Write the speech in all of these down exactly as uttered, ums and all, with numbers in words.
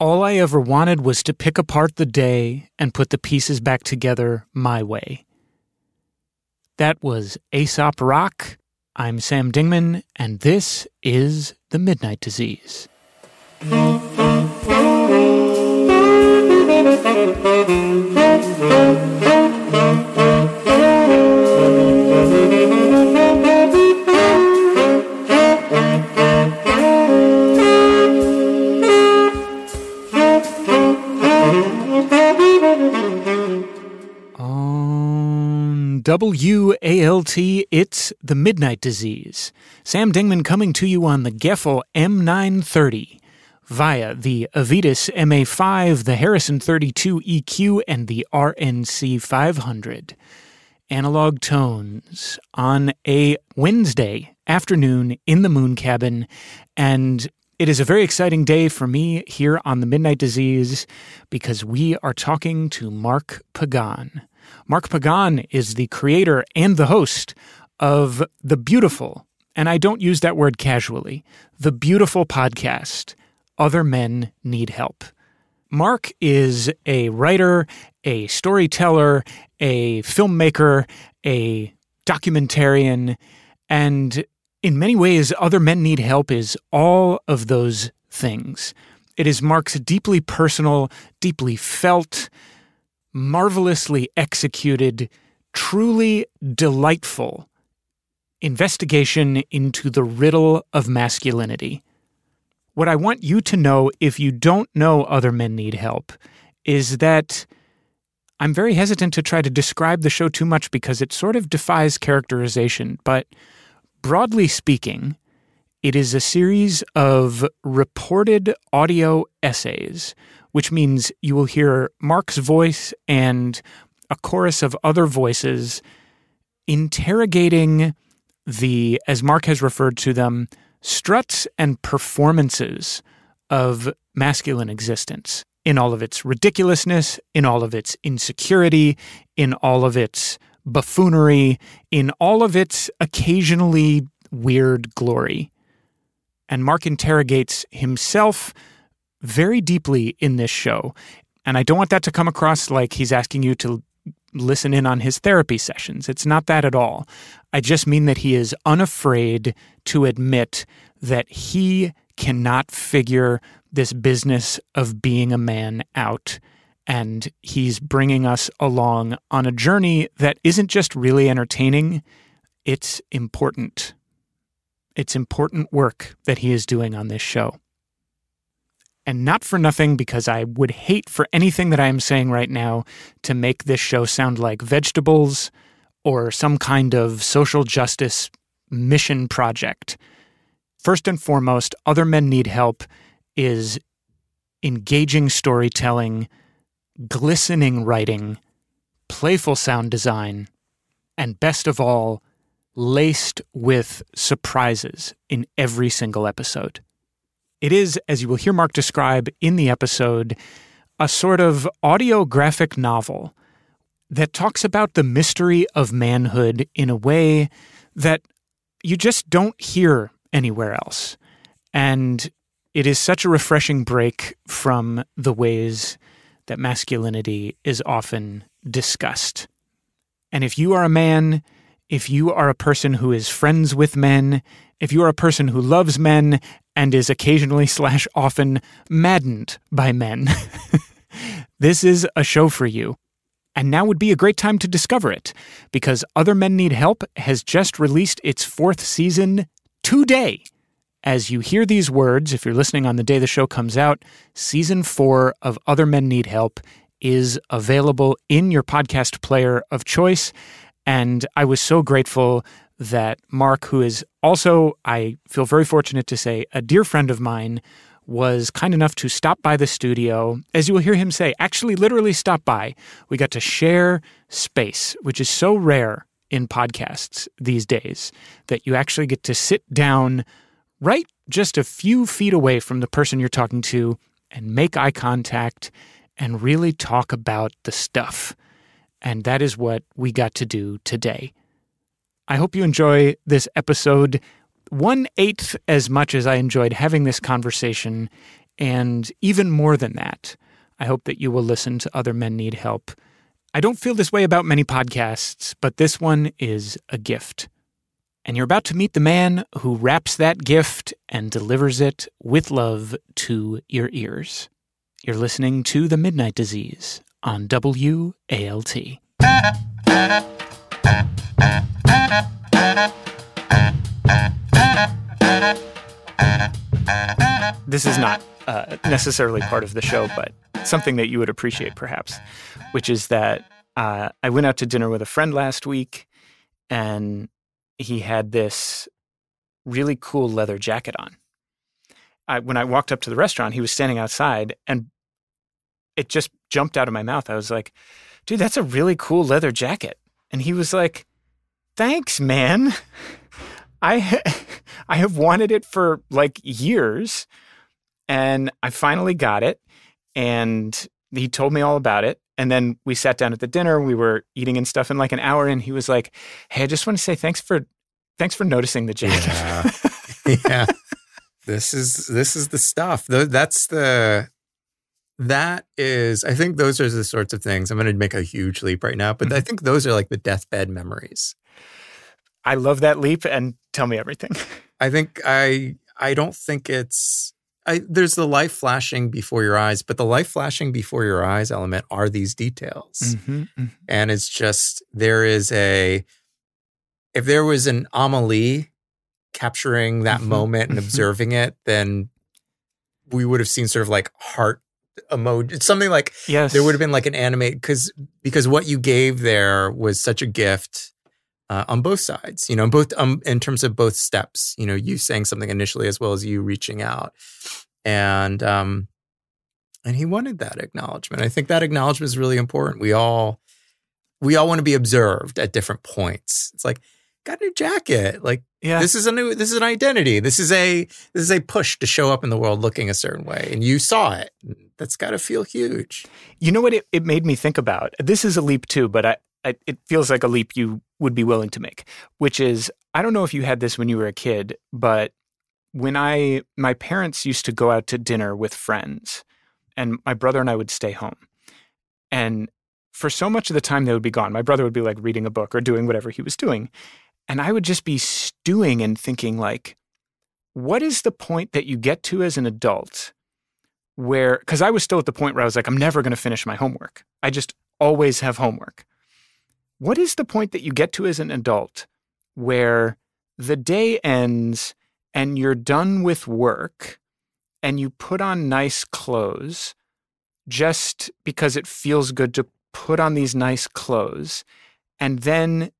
All I ever wanted was to pick apart the day and put the pieces back together my way. That was Aesop Rock. I'm Sam Dingman, and this is The Midnight Disease. W A L T, it's The Midnight Disease. Sam Dingman coming to you on the Geffel M nine thirty via the Avidus M A five, the Harrison thirty-two E Q, and the R N C five hundred. Analog tones on a Wednesday afternoon in the Moon Cabin, and it is a very exciting day for me here on The Midnight Disease because we are talking to Mark Pagan. Mark Pagan is the creator and the host of the beautiful, and I don't use that word casually, the beautiful podcast, Other Men Need Help. Mark is a writer, a storyteller, a filmmaker, a documentarian, and in many ways, Other Men Need Help is all of those things. It is Mark's deeply personal, deeply felt, marvelously executed, truly delightful investigation into the riddle of masculinity. What I want you to know, if you don't know Other Men Need Help, is that I'm very hesitant to try to describe the show too much because it sort of defies characterization, but broadly speaking, it is a series of reported audio essays, which means you will hear Mark's voice and a chorus of other voices interrogating the, as Mark has referred to them, struts and performances of masculine existence in all of its ridiculousness, in all of its insecurity, in all of its buffoonery, in all of its occasionally weird glory. And Mark interrogates himself very deeply in this show. And I don't want that to come across like he's asking you to listen in on his therapy sessions. It's not that at all. I just mean that he is unafraid to admit that he cannot figure this business of being a man out. And he's bringing us along on a journey that isn't just really entertaining, it's important. It's important work that he is doing on this show. And not for nothing, because I would hate for anything that I am saying right now to make this show sound like vegetables or some kind of social justice mission project. First and foremost, Other Men Need Help is engaging storytelling, glistening writing, playful sound design, and best of all, laced with surprises in every single episode. It is, as you will hear Mark describe in the episode, a sort of audio-graphic novel that talks about the mystery of manhood in a way that you just don't hear anywhere else. And it is such a refreshing break from the ways that masculinity is often discussed. And if you are a man, if you are a person who is friends with men, if you are a person who loves men and is occasionally slash often maddened by men, this is a show for you. And now would be a great time to discover it, because Other Men Need Help has just released its fourth season today. As you hear these words, if you're listening on the day the show comes out, season four of Other Men Need Help is available in your podcast player of choice. And I was so grateful that Mark, who is also, I feel very fortunate to say, a dear friend of mine, was kind enough to stop by the studio, as you will hear him say, actually literally stop by. We got to share space, which is so rare in podcasts these days, that you actually get to sit down right just a few feet away from the person you're talking to and make eye contact and really talk about the stuff. And that is what we got to do today. I hope you enjoy this episode one-eighth as much as I enjoyed having this conversation, And even more than that, I hope that you will listen to Other Men Need Help. I don't feel this way about many podcasts, but this one is a gift. And you're about to meet the man who wraps that gift and delivers it with love to your ears. You're listening to The Midnight Disease on W A L T. This is not uh, necessarily part of the show, but something that you would appreciate perhaps, which is that uh, I went out to dinner with a friend last week, and he had this really cool leather jacket on. I, when I walked up to the restaurant, he was standing outside, and it just jumped out of my mouth. I was like, dude, that's a really cool leather jacket. And he was like, thanks, man. I ha- I have wanted it for like years, and I finally got it. And he told me all about it. And then we sat down at the dinner. We were eating and stuff. And like an hour in, he was like, hey, I just want to say thanks for thanks for noticing the jacket. Yeah. yeah. This is this is the stuff. That's the that is. I think those are the sorts of things. I'm going to make a huge leap right now, but mm-hmm. I think those are like the deathbed memories. I love that leap, and tell me everything. I think I I don't think it's I. There's the life flashing before your eyes, but the life flashing before your eyes element are these details, mm-hmm, mm-hmm. and it's just there is a if there was an anomaly. Capturing that mm-hmm. moment and observing it, then we would have seen sort of like heart emoji. It's something like yes. there would have been like an animate because because what you gave there was such a gift uh, on both sides. You know, both um, in terms of both steps. You know, you saying something initially as well as you reaching out, and um, and he wanted that acknowledgement. I think that acknowledgement is really important. We all we all want to be observed at different points. It's like. Got a new jacket. Like yeah. this is a new this is an identity. This is a this is a push to show up in the world looking a certain way. And you saw it. That's gotta feel huge. You know what it, it made me think about? This is a leap too, but I, I it feels like a leap you would be willing to make, which is I don't know if you had this when you were a kid, but when I my parents used to go out to dinner with friends, and my brother and I would stay home. And for so much of the time they would be gone. My brother would be like reading a book or doing whatever he was doing. And I would just be stewing and thinking like, what is the point that you get to as an adult where, because I was still at the point where I was like, I'm never going to finish my homework. I just always have homework. What is the point that you get to as an adult where the day ends and you're done with work and you put on nice clothes just because it feels good to put on these nice clothes, and then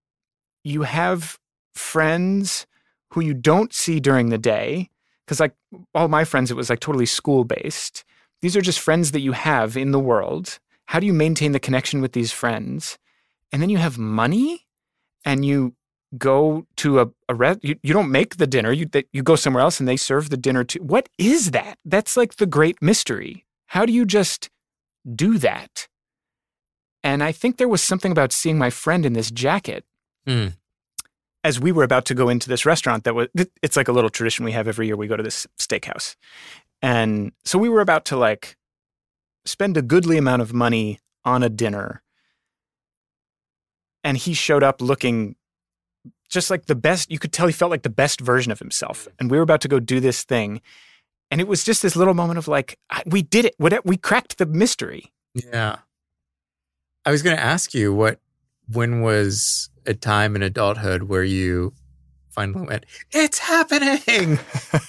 you have friends who you don't see during the day, because like all my friends, it was like totally school-based. These are just friends that you have in the world. How do you maintain the connection with these friends? And then you have money, and you go to a, a rest. You, you don't make the dinner. You that you go somewhere else, and they serve the dinner to. What is that? That's like the great mystery. How do you just do that? And I think there was something about seeing my friend in this jacket. Mm. As we were about to go into this restaurant that was, it's like a little tradition we have every year. We go to this steakhouse. And so we were about to like spend a goodly amount of money on a dinner. And he showed up looking just like the best, you could tell he felt like the best version of himself. And we were about to go do this thing. And it was just this little moment of like, we did it. We cracked the mystery. Yeah. I was going to ask you what, when was a time in adulthood where you finally went, it's happening.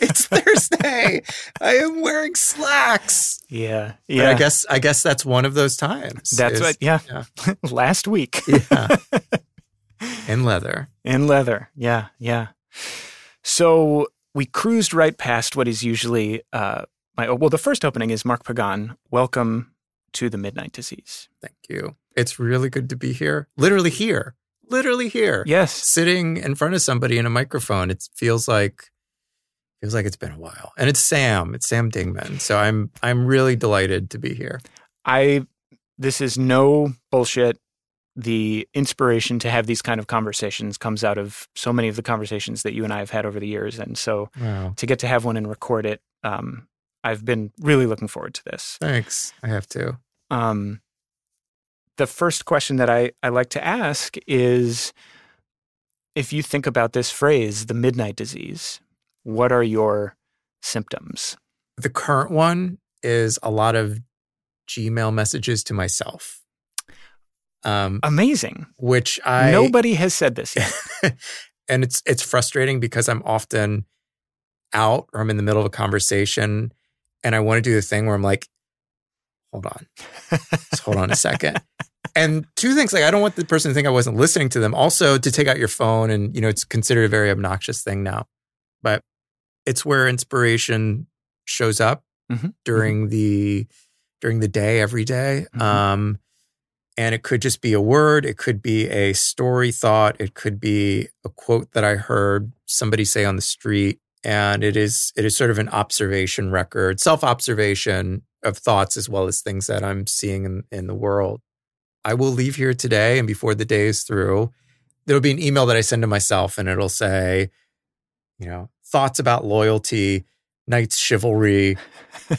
It's Thursday. I am wearing slacks. Yeah. Yeah. But I guess, I guess that's one of those times. That's is, what, yeah. yeah. Last week. yeah. In leather. In leather. Yeah. Yeah. So we cruised right past what is usually uh, my, well, the first opening is Mark Pagan. Welcome to The Midnight Disease. Thank you. It's really good to be here. Literally here. Literally here. Yes. Sitting in front of somebody in a microphone. It feels like feels like it's been a while. And it's Sam. It's Sam Dingman. So I'm I'm really delighted to be here. I this is no bullshit. The inspiration to have these kind of conversations comes out of so many of the conversations that you and I have had over the years. And so wow. to get to have one and record it, um, I've been really looking forward to this. Thanks. I have too. Um, the first question that I, I like to ask is, if you think about this phrase, the midnight disease, what are your symptoms? The current one is a lot of Gmail messages to myself. Um, Amazing. Which I... Nobody has said this yet. And it's it's frustrating because I'm often out or I'm in the middle of a conversation and I want to do the thing where I'm like, hold on. Just hold on a second. And two things, like I don't want the person to think I wasn't listening to them. Also, to take out your phone and, you know, it's considered a very obnoxious thing now. But it's where inspiration shows up mm-hmm. during mm-hmm. the during the day, every day. Mm-hmm. Um And it could just be a word. It could be a story thought. It could be a quote that I heard somebody say on the street. And it is it is sort of an observation record, self-observation of thoughts as well as things that I'm seeing in, in the world. I will leave here today, and before the day is through, there'll be an email that I send to myself, and it'll say, you know, thoughts about loyalty, Knight's Chivalry,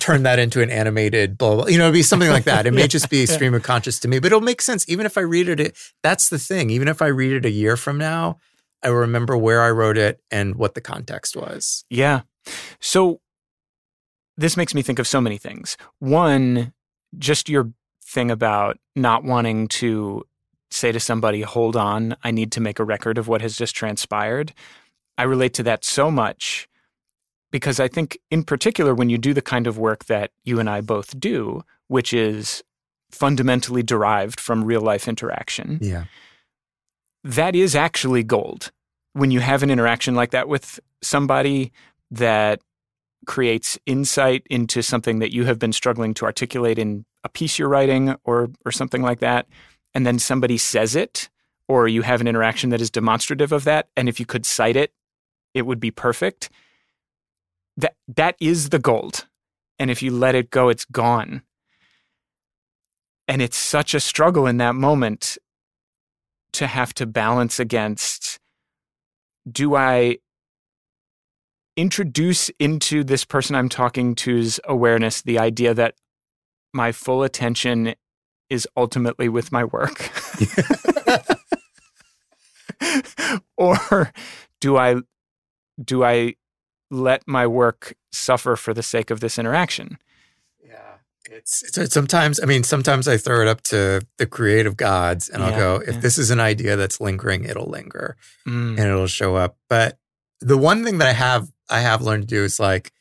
turn that into an animated blah, blah, you know, it'd be something like that. It may yeah, just be a stream yeah. of conscious to me, but it'll make sense. Even if I read it, it, that's the thing. Even if I read it a year from now, I will remember where I wrote it and what the context was. Yeah. So this makes me think of so many things. One, just your thing about not wanting to say to somebody, hold on, I need to make a record of what has just transpired. I relate to that so much. Because I think in particular, when you do the kind of work that you and I both do, which is fundamentally derived from real life interaction, yeah. that is actually gold. When you have an interaction like that with somebody that creates insight into something that you have been struggling to articulate in a piece you're writing or or something like that, and then somebody says it, or you have an interaction that is demonstrative of that, and if you could cite it, it would be perfect. That that is the gold. And if you let it go, it's gone. And it's such a struggle in that moment to have to balance against, do I introduce into this person I'm talking to's awareness the idea that my full attention is ultimately with my work? Or do I do I let my work suffer for the sake of this interaction? Yeah. It's, it's sometimes, I mean, sometimes I throw it up to the creative gods and I'll yeah, go, if yeah. this is an idea that's lingering, it'll linger mm. and it'll show up. But the one thing that I have, I have learned to do is like,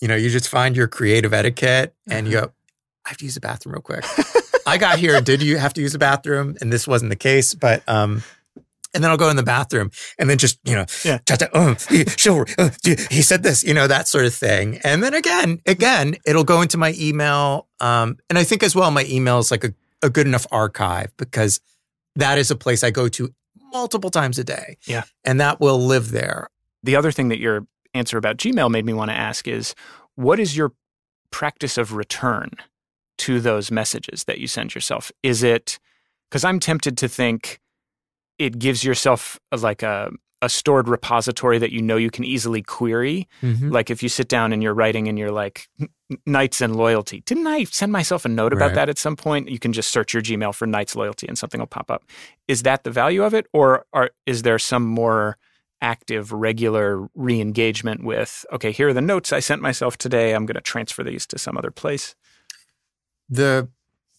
you know, you just find your creative etiquette and mm-hmm. you go, I have to use the bathroom real quick. I got here. Did you have to use the bathroom? And this wasn't the case, but, um, and then I'll go in the bathroom and then just, you know, yeah. oh, he, oh, he said this, you know, that sort of thing. And then again, again, it'll go into my email. Um, and I think as well, my email is like a, a good enough archive because that is a place I go to multiple times a day. Yeah. And that will live there. The other thing that your answer about Gmail made me want to ask is, what is your practice of return to those messages that you send yourself? Is it, because I'm tempted to think, it gives yourself like a, a stored repository that you know you can easily query. Mm-hmm. Like if you sit down and you're writing and you're like, Knights and Loyalty. Didn't I send myself a note about right. that at some point? You can just search your Gmail for Knights Loyalty and something will pop up. Is that the value of it? Or are, is there some more active, regular re-engagement with, okay, here are the notes I sent myself today. I'm going to transfer these to some other place. The,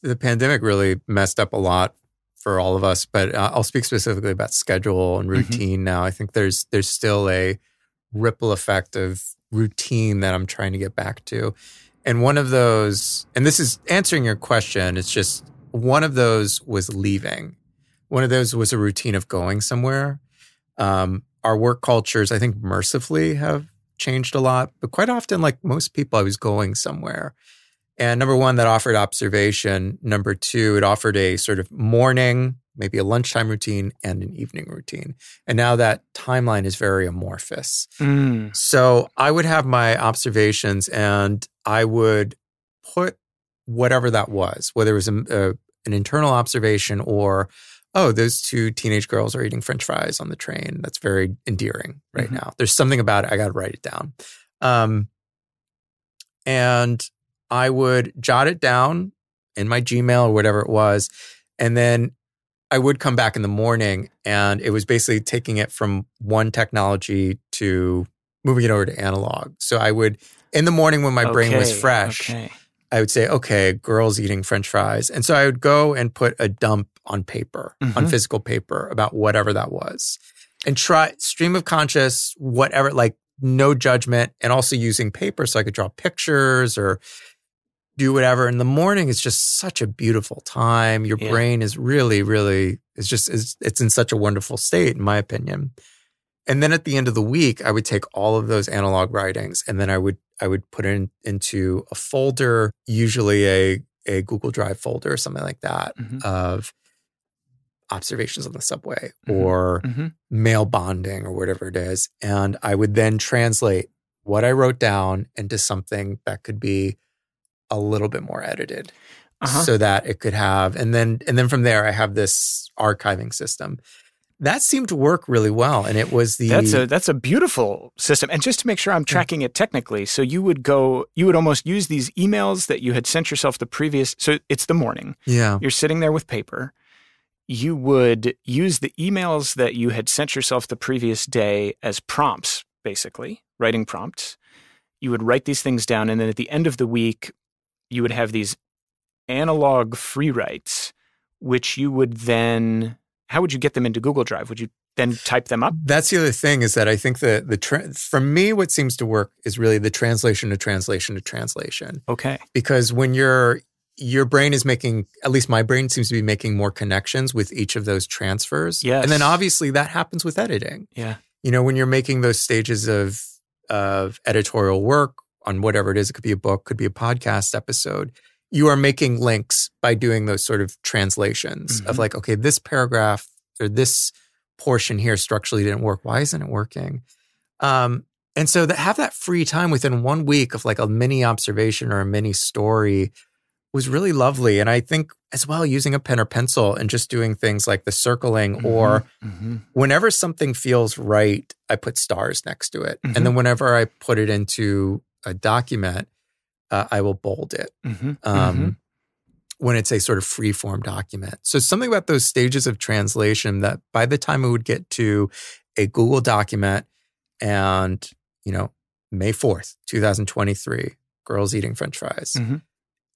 the pandemic really messed up a lot for all of us, but uh, I'll speak specifically about schedule and routine mm-hmm. now. I think there's there's still a ripple effect of routine that I'm trying to get back to. And one of those, and this is answering your question, it's just one of those was leaving. One of those was a routine of going somewhere. Um, our work cultures, I think mercifully have changed a lot, but quite often, like most people, I was going somewhere. And number one, that offered observation. Number two, it offered a sort of morning, maybe a lunchtime routine and an evening routine. And now that timeline is very amorphous. Mm. So I would have my observations and I would put whatever that was, whether it was a, a, an internal observation or, oh, those two teenage girls are eating French fries on the train. That's very endearing right mm-hmm. now. There's something about it. I got to write it down. Um, and I would jot it down in my Gmail or whatever it was. And then I would come back in the morning, and it was basically taking it from one technology to moving it over to analog. So I would, in the morning when my okay, brain was fresh, okay. I would say, okay, girls eating French fries. And so I would go and put a dump on paper, mm-hmm. on physical paper about whatever that was. And try stream of conscious, whatever, like no judgment, and also using paper so I could draw pictures or do whatever. In the morning, it's just such a beautiful time. Your yeah. brain is really, really, it's just, it's, it's in such a wonderful state, in my opinion. And then at the end of the week, I would take all of those analog writings, and then I would I would put it in, into a folder, usually a, a Google Drive folder or something like that, mm-hmm. of observations on the subway mm-hmm. or mm-hmm. male bonding or whatever it is. And I would then translate what I wrote down into something that could be a little bit more edited uh-huh. so that it could have, and then and then from there I have this archiving system. That seemed to work really well, and it was the... That's a, that's a beautiful system. And just to make sure I'm tracking it technically, so you would go, you would almost use these emails that you had sent yourself the previous... So it's the morning. Yeah. You're sitting there with paper. You would use the emails that you had sent yourself the previous day as prompts, basically, writing prompts. You would write these things down, and then at the end of the week, you would have these analog free writes, which you would then... How would you get them into Google Drive? Would you then type them up? That's the other thing, is that I think that the, the tra- for me, what seems to work is really the translation to translation to translation. Okay. Because when your your brain is making, at least my brain seems to be making more connections with each of those transfers. Yes. And then obviously that happens with editing. Yeah. You know, when you're making those stages of of editorial work on whatever it is, it could be a book, could be a podcast episode. You are making links by doing those sort of translations mm-hmm. of like, okay, this paragraph or this portion here structurally didn't work. Why isn't it working? Um, and so that have that free time within one week of like a mini observation or a mini story was really lovely. And I think as well, using a pen or pencil and just doing things like the circling mm-hmm. or mm-hmm. whenever something feels right, I put stars next to it. Mm-hmm. And then whenever I put it into a document, Uh, I will bold it mm-hmm, um, mm-hmm. when it's a sort of free-form document. So something about those stages of translation that by the time it would get to a Google document and, you know, May fourth, twenty twenty-three, girls eating French fries, mm-hmm.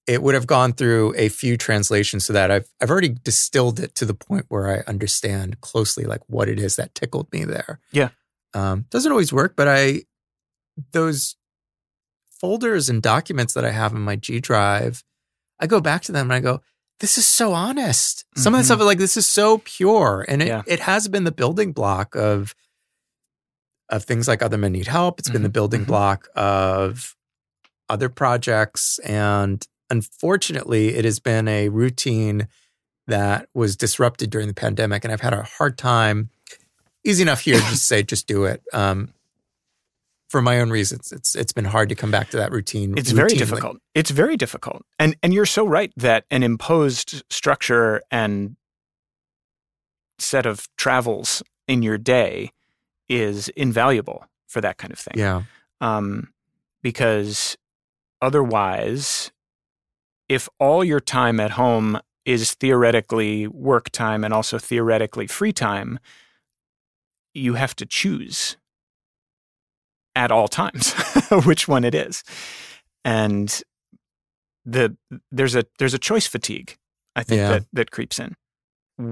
it would have gone through a few translations so that I've I've already distilled it to the point where I understand closely like what it is that tickled me there. Yeah. Um, doesn't always work, but I, those... folders and documents that I have in my G Drive, I go back to them and I go, this is so honest. Some mm-hmm. of the stuff, like, this is so pure. And it, yeah. it has been the building block of, of things like Other Men Need Help. It's mm-hmm. been the building mm-hmm. block of other projects. And unfortunately, it has been a routine that was disrupted during the pandemic. And I've had a hard time, easy enough here to just say, just do it. Um, For my own reasons, it's it's been hard to come back to that routine. It's routinely. very difficult. It's very difficult. And and you're so right that an imposed structure and set of travels in your day is invaluable for that kind of thing. Yeah. Um, because otherwise, if all your time at home is theoretically work time and also theoretically free time, you have to choose at all times, which one it is. And the there's a there's a choice fatigue, I think, yeah. that, that creeps in.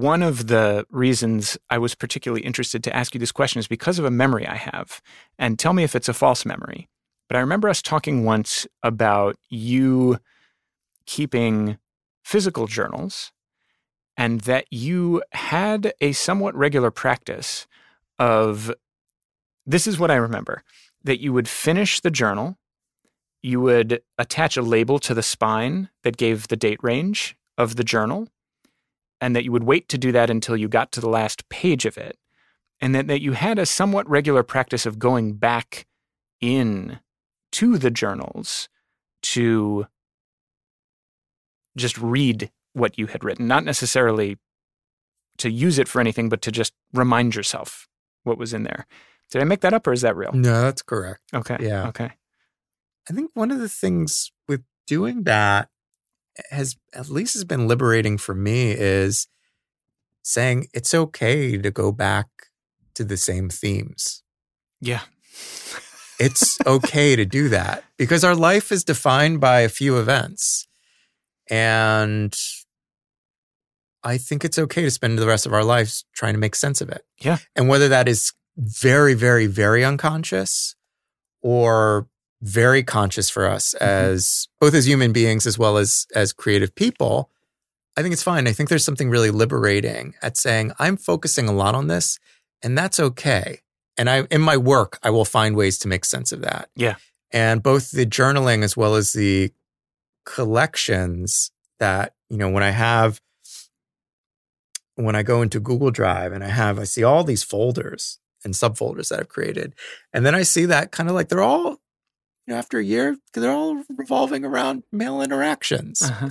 One of the reasons I was particularly interested to ask you this question is because of a memory I have. And tell me if it's a false memory. But I remember us talking once about you keeping physical journals and that you had a somewhat regular practice of, this is what I remember, that you would finish the journal, you would attach a label to the spine that gave the date range of the journal, and that you would wait to do that until you got to the last page of it, and that, that you had a somewhat regular practice of going back in to the journals to just read what you had written, not necessarily to use it for anything, but to just remind yourself what was in there. Did I make that up or is that real? No, that's correct. Okay. Yeah. Okay. I think one of the things with doing that has at least has been liberating for me is saying it's okay to go back to the same themes. Yeah. It's okay to do that because our life is defined by a few events. And I think it's okay to spend the rest of our lives trying to make sense of it. Yeah. And whether that is very, very, very unconscious or very conscious for us mm-hmm. as both as human beings as well as as creative people, I think it's fine. I think there's something really liberating at saying, I'm focusing a lot on this and that's okay. And I, in my work, I will find ways to make sense of that. Yeah. And both the journaling as well as the collections that, you know, when I have, when I go into Google Drive and I have, I see all these folders and subfolders that I've created. And then I see that kind of like, they're all, you know, after a year, they're all revolving around male interactions. Uh-huh.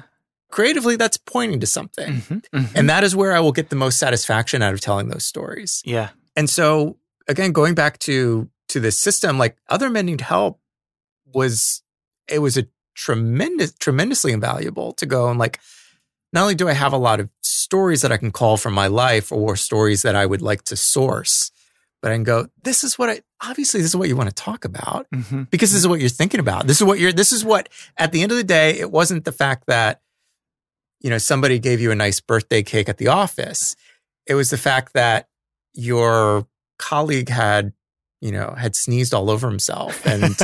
Creatively, that's pointing to something. Mm-hmm. Mm-hmm. And that is where I will get the most satisfaction out of telling those stories. Yeah. And so, again, going back to to this system, like Other Men Need Help was, it was a tremendous, tremendously invaluable to go and like, not only do I have a lot of stories that I can call from my life or stories that I would like to source, but I can go, this is what I, obviously this is what you want to talk about mm-hmm. because this is what you're thinking about. This is what you're, this is what, at the end of the day, it wasn't the fact that, you know, somebody gave you a nice birthday cake at the office. It was the fact that your colleague had, you know, had sneezed all over himself and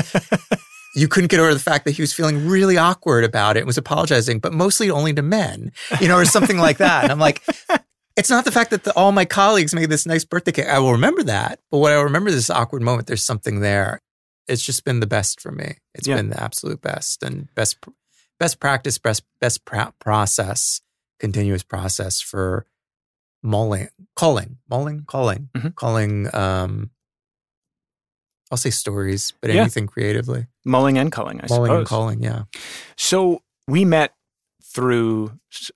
you couldn't get over the fact that he was feeling really awkward about it and was apologizing, but mostly only to men, you know, or something like that. And I'm like, it's not the fact that the, all my colleagues made this nice birthday cake. I will remember that. But what I remember is this awkward moment. There's something there. It's just been the best for me. It's yeah. been the absolute best and best, best practice, best, best pra- process, continuous process for mulling, calling, mulling, calling, mm-hmm. calling, um, I'll say stories, but yeah. anything creatively. Mulling and culling, I suppose. Mulling and culling, yeah. So we met through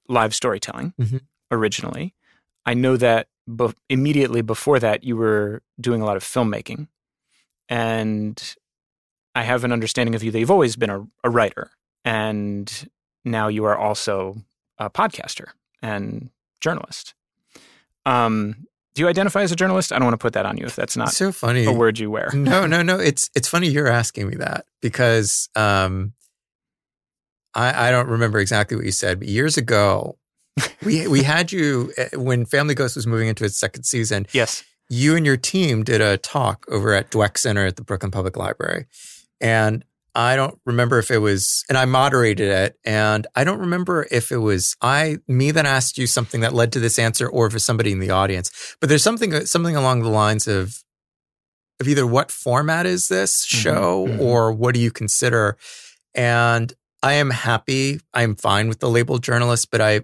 live storytelling mm-hmm. originally. I know that be- immediately before that, you were doing a lot of filmmaking. And I have an understanding of you that you've always been a, a writer. And now you are also a podcaster and journalist. Um Do you identify as a journalist? I don't want to put that on you if that's not so funny. A word you wear. No, no, no. It's it's funny you're asking me that because um, I, I don't remember exactly what you said, but years ago, we we had you, when Family Ghost was moving into its second season, yes. you and your team did a talk over at Dweck Center at the Brooklyn Public Library. And I don't remember if it was, and I moderated it, and I don't remember if it was I, me that asked you something that led to this answer or if it's somebody in the audience. But there's something something along the lines of, of either what format is this show mm-hmm. or what do you consider? And I am happy, I'm fine with the label journalist, but I,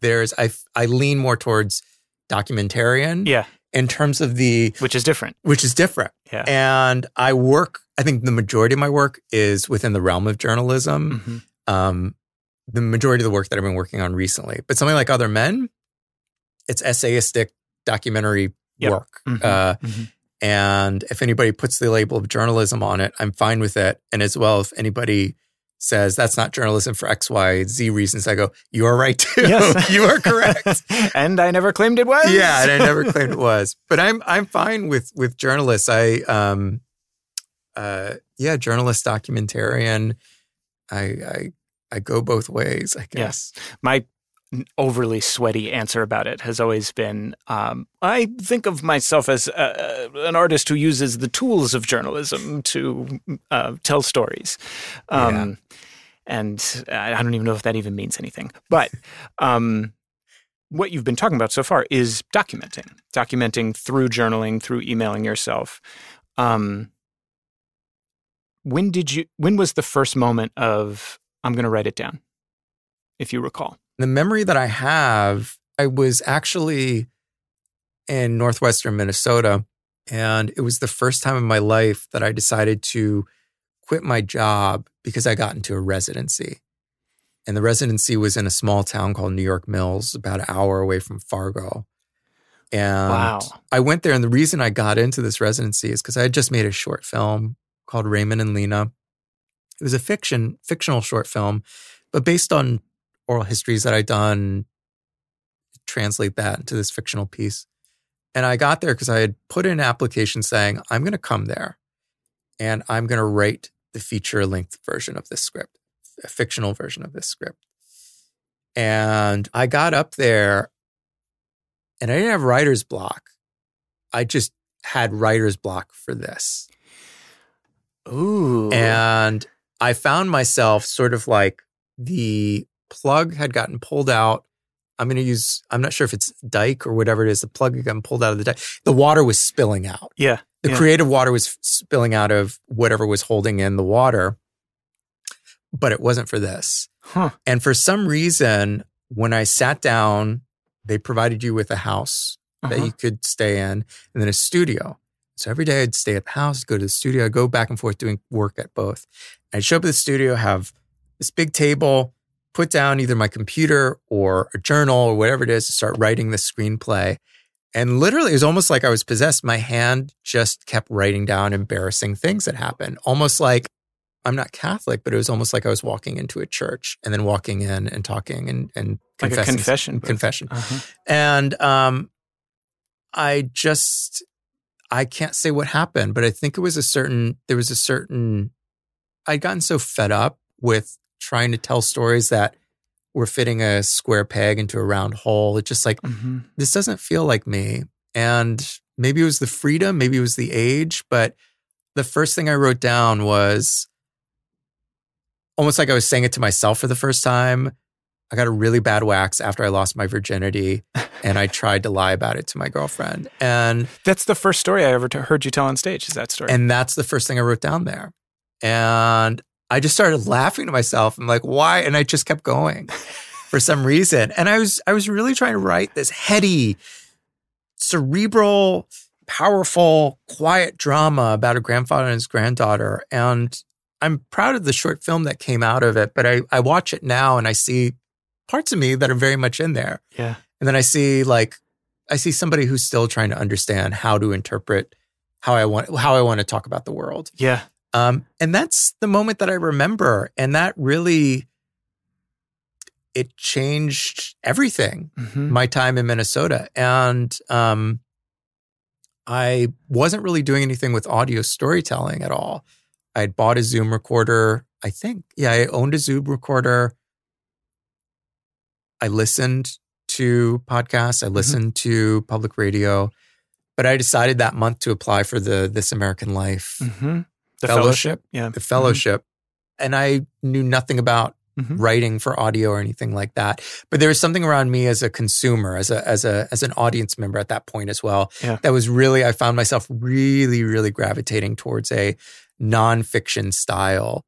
there's, I, I lean more towards documentarian. Yeah. In terms of the... Which is different. Which is different. Yeah. And I work, I think the majority of my work is within the realm of journalism. Mm-hmm. Um, the majority of the work that I've been working on recently. But something like Other Men, it's essayistic documentary yep. work. Mm-hmm. Uh, mm-hmm. And if anybody puts the label of journalism on it, I'm fine with it. And as well, if anybody says, that's not journalism for X, Y, Z reasons, I go, you are right too. Yes. You are correct. And I never claimed it was. Yeah, and I never claimed it was. But I'm I'm fine with with journalists. I, um, uh, yeah, journalist, documentarian. I I, I go both ways, I guess. Yes. My overly sweaty answer about it has always been, um, I think of myself as a, an artist who uses the tools of journalism to uh, tell stories. Um, yeah. And I don't even know if that even means anything. But um, what you've been talking about so far is documenting, documenting through journaling, through emailing yourself. Um, when did you, when was the first moment of, I'm going to write it down, if you recall? The memory that I have, I was actually in Northwestern Minnesota, and it was the first time in my life that I decided to quit my job because I got into a residency. And the residency was in a small town called New York Mills, about an hour away from Fargo. And wow. I went there, and the reason I got into this residency is because I had just made a short film called Raymond and Lena. It was a fiction, fictional short film, but based on oral histories that I'd done, translate that into this fictional piece. And I got there because I had put in an application saying, I'm going to come there and I'm going to write the feature-length version of this script, a fictional version of this script. And I got up there and I didn't have writer's block. I just had writer's block for this. Ooh. And I found myself sort of like the plug had gotten pulled out. I'm going to use, I'm not sure if it's dike or whatever it is, the plug had gotten pulled out of the dike. The water was spilling out. Yeah. The yeah. creative water was spilling out of whatever was holding in the water. But it wasn't for this. Huh. And for some reason, when I sat down, they provided you with a house uh-huh. that you could stay in and then a studio. So every day I'd stay at the house, go to the studio, I'd go back and forth doing work at both. I'd show up at the studio, have this big table, put down either my computer or a journal or whatever it is to start writing the screenplay. And literally, it was almost like I was possessed. My hand just kept writing down embarrassing things that happened. Almost like, I'm not Catholic, but it was almost like I was walking into a church and then walking in and talking and, and confessing. Like a confession. Confession. Uh-huh. And um, I just... I can't say what happened, but I think it was a certain, there was a certain, I'd gotten so fed up with trying to tell stories that were fitting a square peg into a round hole. It's just like, mm-hmm. this doesn't feel like me. And maybe it was the freedom, maybe it was the age, but the first thing I wrote down was almost like I was saying it to myself for the first time. I got a really bad wax after I lost my virginity and I tried to lie about it to my girlfriend. And that's the first story I ever t- heard you tell on stage, is that story. And that's the first thing I wrote down there. And I just started laughing to myself. I'm like, why? And I just kept going for some reason. And I was, I was really trying to write this heady, cerebral, powerful, quiet drama about a grandfather and his granddaughter. And I'm proud of the short film that came out of it, but I, I watch it now and I see parts of me that are very much in there. Yeah. And then I see like, I see somebody who's still trying to understand how to interpret how I want, how I want to talk about the world. Yeah. Um, and that's the moment that I remember. And that really, it changed everything, mm-hmm. my time in Minnesota. And um, I wasn't really doing anything with audio storytelling at all. I had bought a Zoom recorder, I think. Yeah, I owned a Zoom recorder. I listened to podcasts. I listened mm-hmm. to public radio. But I decided that month to apply for the This American Life mm-hmm. the fellowship. fellowship. Yeah, the fellowship. Mm-hmm. And I knew nothing about mm-hmm. writing for audio or anything like that. But there was something around me as a consumer, as a as a as an audience member at that point as well. Yeah. That was really, I found myself really, really gravitating towards a nonfiction style.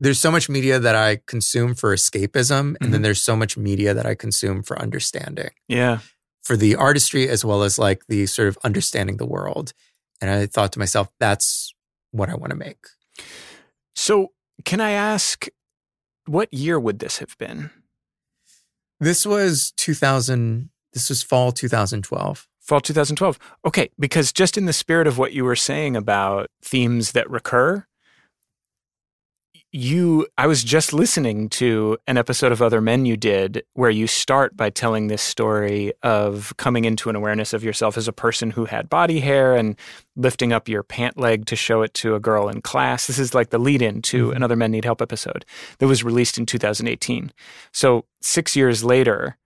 There's so much media that I consume for escapism, and mm-hmm. then there's so much media that I consume for understanding. Yeah. For the artistry as well as like the sort of understanding the world. And I thought to myself, that's what I want to make. So can I ask, what year would this have been? This was two thousand, this was fall twenty twelve. Fall twenty twelve. Okay, because just in the spirit of what you were saying about themes that recur, You, I was just listening to an episode of Other Men you did where you start by telling this story of coming into an awareness of yourself as a person who had body hair and lifting up your pant leg to show it to a girl in class. This is like the lead-in to mm-hmm. an Other Men Need Help episode that was released in two thousand eighteen. So six years later,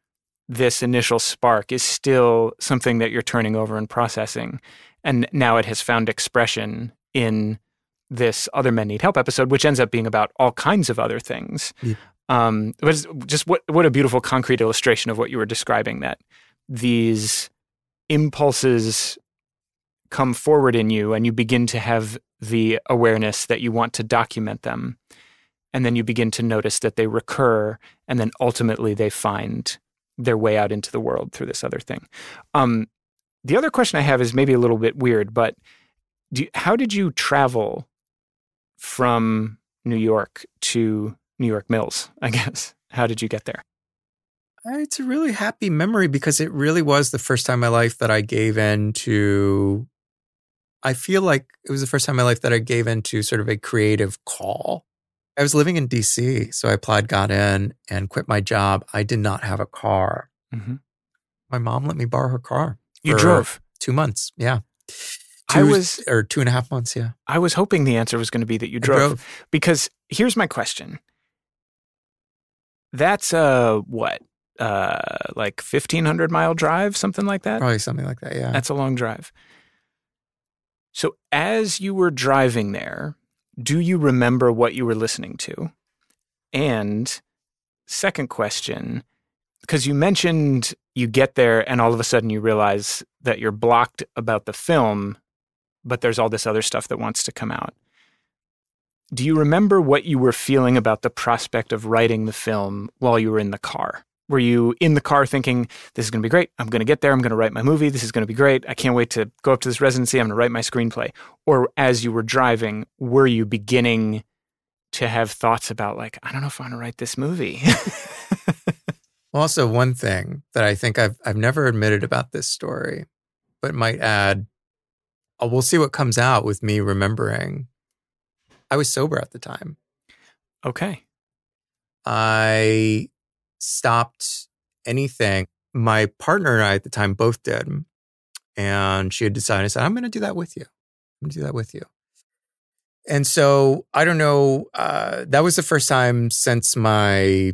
this initial spark is still something that you're turning over and processing. And now it has found expression in this Other Men Need Help episode, which ends up being about all kinds of other things. Yeah. Um, but it's just what what a beautiful concrete illustration of what you were describing, that these impulses come forward in you and you begin to have the awareness that you want to document them. And then you begin to notice that they recur, and then ultimately they find their way out into the world through this other thing. Um, the other question I have is maybe a little bit weird, but do you, how did you travel from New York to New York Mills, I guess? How did you get there? It's a really happy memory because it really was the first time in my life that I gave in to, I feel like it was the first time in my life that I gave in to sort of a creative call. I was living in D C, so I applied, got in, and quit my job. I did not have a car. Mm-hmm. My mom let me borrow her car. You drove? Two months, yeah. Two, I was, or two and a half months, yeah. I was hoping the answer was going to be that you drove, drove. Because here's my question. That's a, what, uh, like fifteen hundred mile drive, something like that? Probably something like that, yeah. That's a long drive. So as you were driving there, do you remember what you were listening to? And second question, because you mentioned you get there and all of a sudden you realize that you're blocked about the film, but there's all this other stuff that wants to come out. Do you remember what you were feeling about the prospect of writing the film while you were in the car? Were you in the car thinking, this is going to be great, I'm going to get there, I'm going to write my movie, this is going to be great, I can't wait to go up to this residency, I'm going to write my screenplay? Or as you were driving, were you beginning to have thoughts about, like, I don't know if I want to write this movie? Also, one thing that I think I've I've never admitted about this story, but might add, oh, we'll see what comes out with me remembering. I was sober at the time. Okay. I stopped anything. My partner and I at the time both did. And she had decided, I said, I'm going to do that with you. I'm going to do that with you. And so, I don't know, uh, that was the first time since my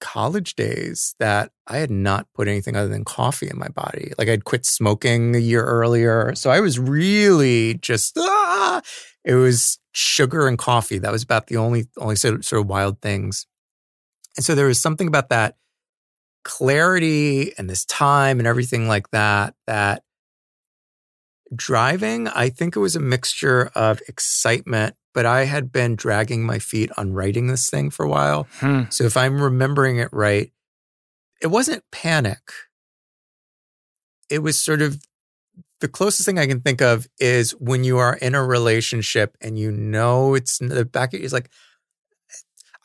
college days that I had not put anything other than coffee in my body. Like, I'd quit smoking a year earlier. So I was really just, ah! It was sugar and coffee. That was about the only, only sort of wild things. And so there was something about that clarity and this time and everything like that, that driving, I think it was a mixture of excitement, but I had been dragging my feet on writing this thing for a while. Hmm. So if I'm remembering it right, it wasn't panic. It was sort of, the closest thing I can think of is when you are in a relationship and you know it's in the back of you, it's like,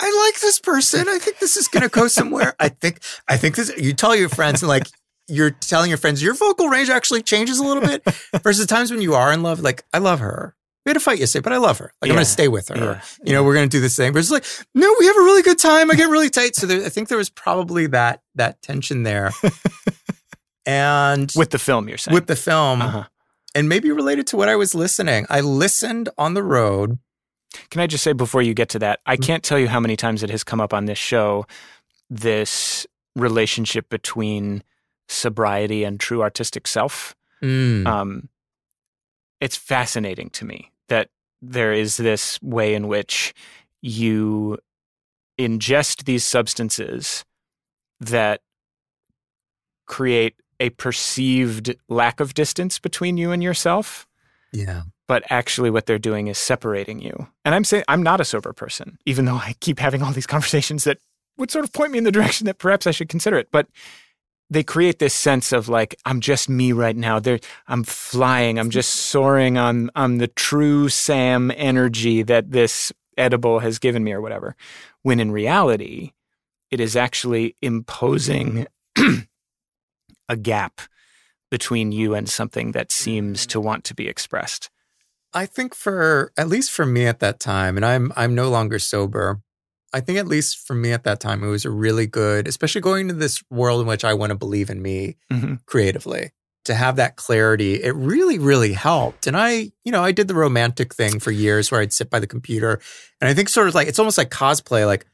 I like this person. I think this is going to go somewhere. I think, I think this, you tell your friends and like, you're telling your friends your vocal range actually changes a little bit versus the times when you are in love. Like, I love her. We had a fight yesterday, but I love her. Like, yeah. I'm going to stay with her. Yeah. You know, we're going to do this thing. But it's like, no, we have a really good time. I get really tight. So there, I think there was probably that, that tension there. And with the film, you're saying? With the film. Uh-huh. And maybe related to what I was listening. I listened on the road. Can I just say before you get to that, I can't tell you how many times it has come up on this show, this relationship between sobriety and true artistic self. Mm. Um, it's fascinating to me that there is this way in which you ingest these substances that create a perceived lack of distance between you and yourself. Yeah. But actually what they're doing is separating you. And I'm saying I'm not a sober person, even though I keep having all these conversations that would sort of point me in the direction that perhaps I should consider it. But they create this sense of like, I'm just me right now. They're, I'm flying. I'm just soaring on, on the true Sam energy that this edible has given me or whatever. When in reality, it is actually imposing a gap between you and something that seems to want to be expressed. I think for, at least for me at that time, and I'm I'm no longer sober, I think at least for me at that time, it was a really good, especially going into this world in which I want to believe in me mm-hmm. creatively, to have that clarity, it really, really helped. And I, you know, I did the romantic thing for years where I'd sit by the computer. And I think sort of like, it's almost like cosplay, like,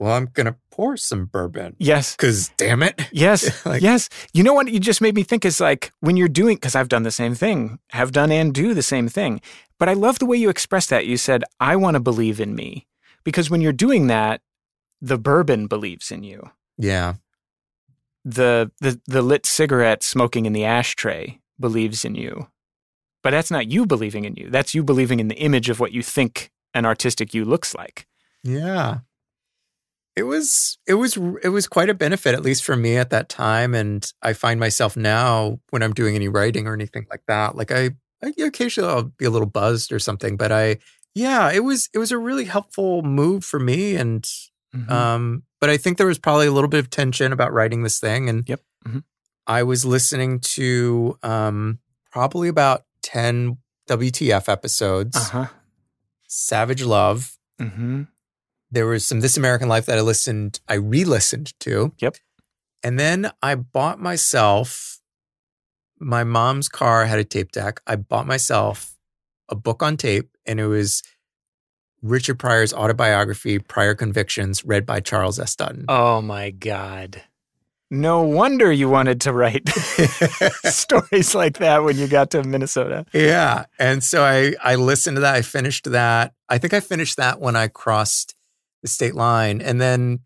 well, I'm going to pour some bourbon. Yes. Because damn it. Yes. like, yes. You know what you just made me think is like when you're doing, because I've done the same thing, have done and do the same thing. But I love the way you expressed that. You said, I want to believe in me. Because when you're doing that, the bourbon believes in you. Yeah. The, the, the lit cigarette smoking in the ashtray believes in you. But that's not you believing in you. That's you believing in the image of what you think an artistic you looks like. Yeah. It was it was it was quite a benefit, at least for me at that time. And I find myself now when I'm doing any writing or anything like that, like I, I occasionally I'll be a little buzzed or something, but I yeah, it was it was a really helpful move for me. And mm-hmm. um, but I think there was probably a little bit of tension about writing this thing. And yep. mm-hmm. I was listening to um, probably about ten W T F episodes, uh-huh. Savage Love. Mm-hmm. There was some This American Life that I listened, I re-listened to. Yep. And then I bought myself, my mom's car had a tape deck. I bought myself a book on tape, and it was Richard Pryor's autobiography, Pryor Convictions, read by Charles S. Dutton. Oh my God. No wonder you wanted to write stories like that when you got to Minnesota. Yeah. And so I, I listened to that. I finished that. I think I finished that when I crossed the state line. And then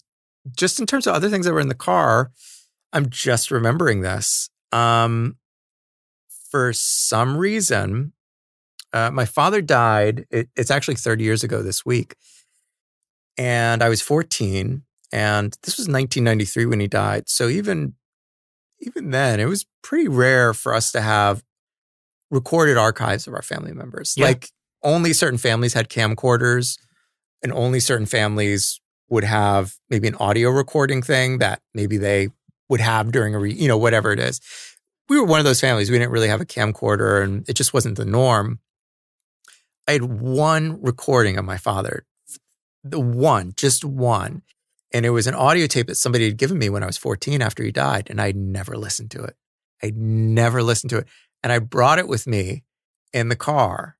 just in terms of other things that were in the car, I'm just remembering this. Um, for some reason, uh, my father died. It, it's actually thirty years ago this week. And I was fourteen. And this was nineteen ninety-three when he died. So even, even then, it was pretty rare for us to have recorded archives of our family members. Yeah. Like only certain families had camcorders, and only certain families would have maybe an audio recording thing that maybe they would have during a, re- you know, whatever it is. We were one of those families. We didn't really have a camcorder, and it just wasn't the norm. I had one recording of my father. The one, just one. And it was an audio tape that somebody had given me when I was fourteen after he died. And I'd never listened to it. I'd never listened to it. And I brought it with me in the car.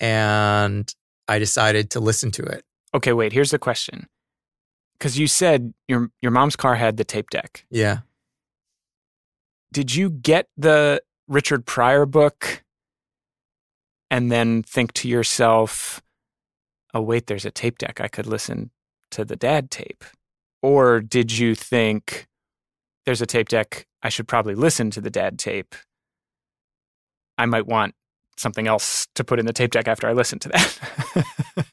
And I decided to listen to it. Okay, wait. Here's the question. Because you said your your mom's car had the tape deck. Yeah. Did you get the Richard Pryor book and then think to yourself, oh, wait, there's a tape deck. I could listen to the dad tape. Or did you think, there's a tape deck, I should probably listen to the dad tape. I might want something else to put in the tape deck after I listen to that.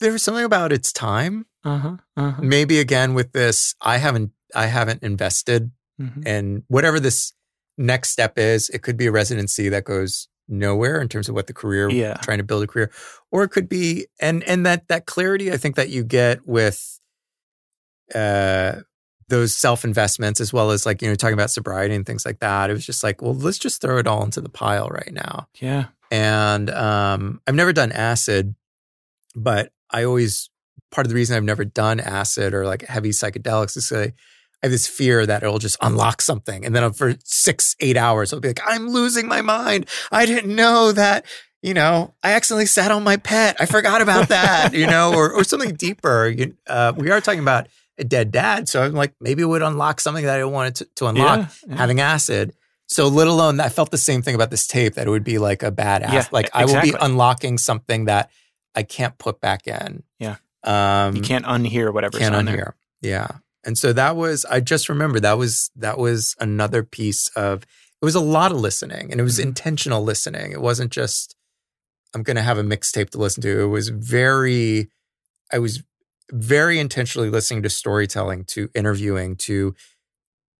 There was something about its time. Uh-huh, uh-huh. Maybe again with this, I haven't I haven't invested mm-hmm. in whatever this next step is. It could be a residency that goes nowhere in terms of what the career, yeah. trying to build a career. Or it could be, and and that that clarity I think that you get with uh, those self-investments, as well as like, you know, talking about sobriety and things like that. It was just like, well, let's just throw it all into the pile right now. Yeah. And um, I've never done acid, but I always, part of the reason I've never done acid or like heavy psychedelics is that I have this fear that it'll just unlock something. And then for six, eight hours, I'll be like, I'm losing my mind. I didn't know that. You know, I accidentally sat on my pet. I forgot about that, you know, or or something deeper. You, uh, we are talking about a dead dad. So I'm like, maybe it would unlock something that I wanted to, to unlock, yeah, yeah. having acid. So let alone, I felt the same thing about this tape, that it would be like a badass. Yeah, like exactly. I will be unlocking something that I can't put back in. Yeah. Um, you can't unhear whatever's can't on unhear. There. Yeah. And so that was, I just remember that was, that was another piece of, it was a lot of listening, and it was mm-hmm. intentional listening. It wasn't just, I'm going to have a mixtape to listen to. It was very, I was very intentionally listening to storytelling, to interviewing, to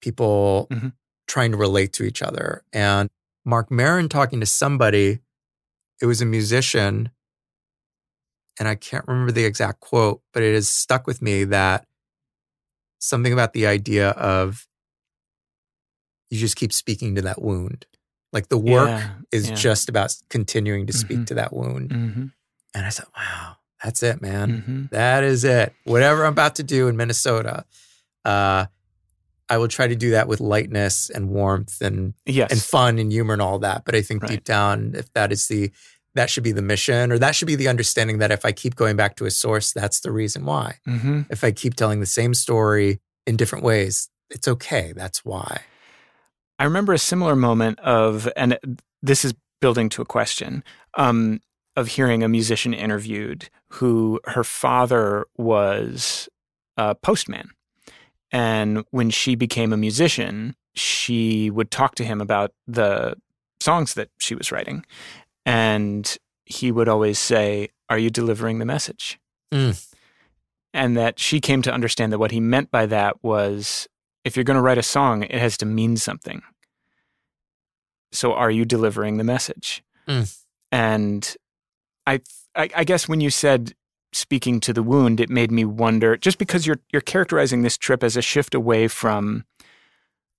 people mm-hmm. trying to relate to each other. And Mark Maron talking to somebody, it was a musician, and I can't remember the exact quote, but it has stuck with me, that something about the idea of you just keep speaking to that wound. Like the work yeah, is yeah. just about continuing to speak mm-hmm. to that wound. Mm-hmm. And I said, wow, that's it, man. Mm-hmm. That is it. Whatever I'm about to do in Minnesota, uh, I will try to do that with lightness and warmth and yes. and fun and humor and all that. But I think right. deep down, if that is the, that should be the mission, or that should be the understanding that if I keep going back to a source, that's the reason why. Mm-hmm. If I keep telling the same story in different ways, it's okay. That's why. I remember a similar moment of, and this is building to a question, um, of hearing a musician interviewed who her father was a postman. And when she became a musician, she would talk to him about the songs that she was writing. And he would always say, are you delivering the message? Mm. And that she came to understand that what he meant by that was, if you're going to write a song, it has to mean something. So are you delivering the message? Mm. And I, I I guess when you said speaking to the wound, it made me wonder, just because you're you're characterizing this trip as a shift away from,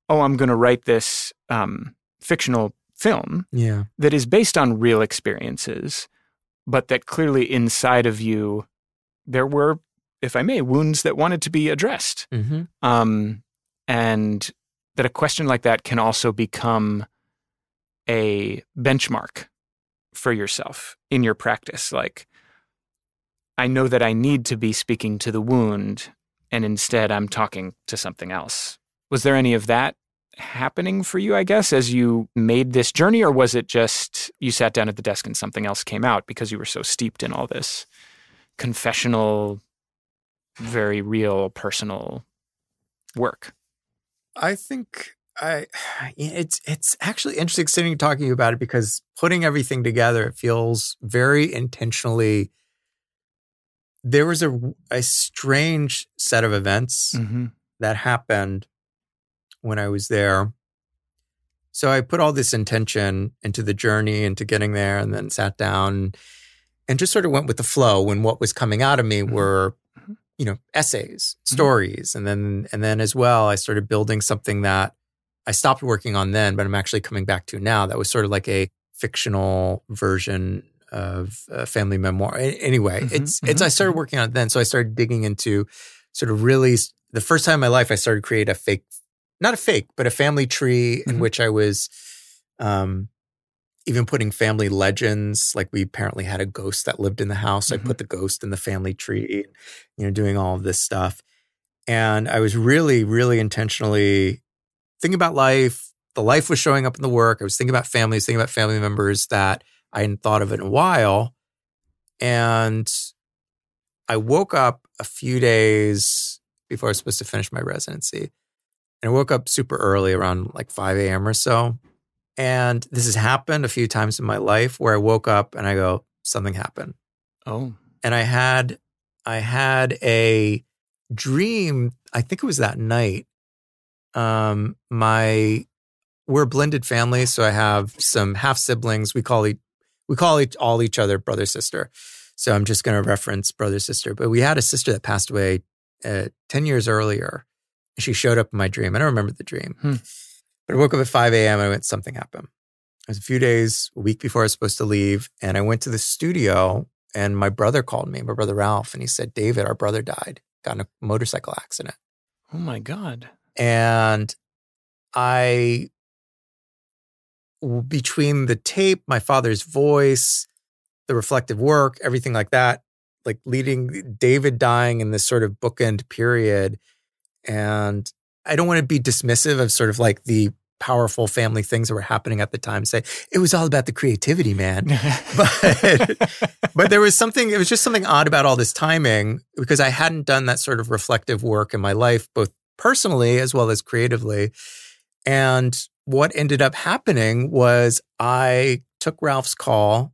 oh, I'm going to write this um, fictional film yeah. that is based on real experiences, but that clearly inside of you, there were if I may, wounds that wanted to be addressed. Mm-hmm. Um, and that a question like that can also become a benchmark for yourself in your practice. Like, I know that I need to be speaking to the wound, and instead I'm talking to something else. Was there any of that happening for you, I guess, as you made this journey, or was it just you sat down at the desk and something else came out because you were so steeped in all this confessional, very real, personal work? I think I it's it's actually interesting sitting and talking about it, because putting everything together, it feels very intentionally. There was a, a strange set of events mm-hmm. that happened when I was there. So I put all this intention into the journey, into getting there, and then sat down and just sort of went with the flow when what was coming out of me mm-hmm. were, you know, essays, mm-hmm. stories. And then, and then as well, I started building something that I stopped working on then, but I'm actually coming back to now. That was sort of like a fictional version of a family memoir. Anyway, mm-hmm. it's, mm-hmm. it's, I started working on it then. So I started digging into sort of really the first time in my life, I started to create a fake Not a fake, but a family tree mm-hmm. in which I was um, even putting family legends. Like, we apparently had a ghost that lived in the house. Mm-hmm. I put the ghost in the family tree, you know, doing all of this stuff. And I was really, really intentionally thinking about life. The life was showing up in the work. I was thinking about families, thinking about family members that I hadn't thought of in a while. And I woke up a few days before I was supposed to finish my residency. And I woke up super early, around like five a.m. or so. And this has happened a few times in my life where I woke up and I go, something happened. Oh. And I had, I had a dream, I think it was that night. Um, my, we're a blended family. So I have some half siblings. We call each, we call each, all each other brother, sister. So I'm just going to reference brother, sister. But we had a sister that passed away uh, ten years earlier. She showed up in my dream. I don't remember the dream. Hmm. But I woke up at five a.m. and I went, something happened. It was a few days, a week before I was supposed to leave. And I went to the studio and my brother called me, my brother Ralph. And he said, David, our brother died, got in a motorcycle accident. Oh my God. And I, between the tape, my father's voice, the reflective work, everything like that, like leading David dying in this sort of bookend period. And I don't want to be dismissive of sort of like the powerful family things that were happening at the time. Say, it was all about the creativity, man. But, but there was something, it was just something odd about all this timing, because I hadn't done that sort of reflective work in my life, both personally as well as creatively. And what ended up happening was I took Ralph's call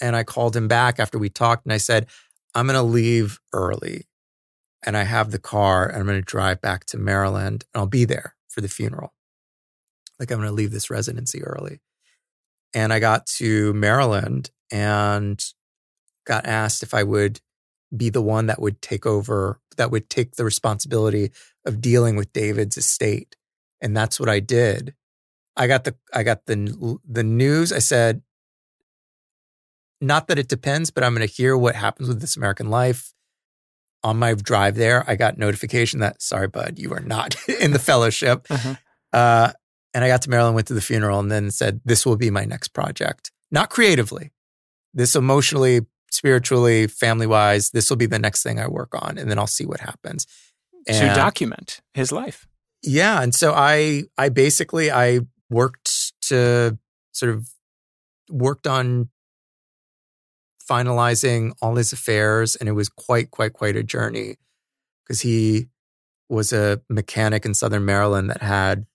and I called him back after we talked and I said, I'm going to leave early. And I have the car and I'm going to drive back to Maryland and I'll be there for the funeral. Like, I'm going to leave this residency early. And I got to Maryland and got asked if I would be the one that would take over, that would take the responsibility of dealing with David's estate. And that's what I did. I got the, I got the, the news. I said, not that it depends, but I'm going to hear what happens with This American Life. On my drive there, I got notification that, sorry, bud, you are not in the fellowship. Uh-huh. Uh, and I got to Maryland, went to the funeral, and then said, this will be my next project. Not creatively. This emotionally, spiritually, family-wise, this will be the next thing I work on, and then I'll see what happens. And, to document his life. Yeah. And so I, I basically, I worked to sort of worked on finalizing all his affairs. And it was quite, quite, quite a journey, because he was a mechanic in Southern Maryland that had,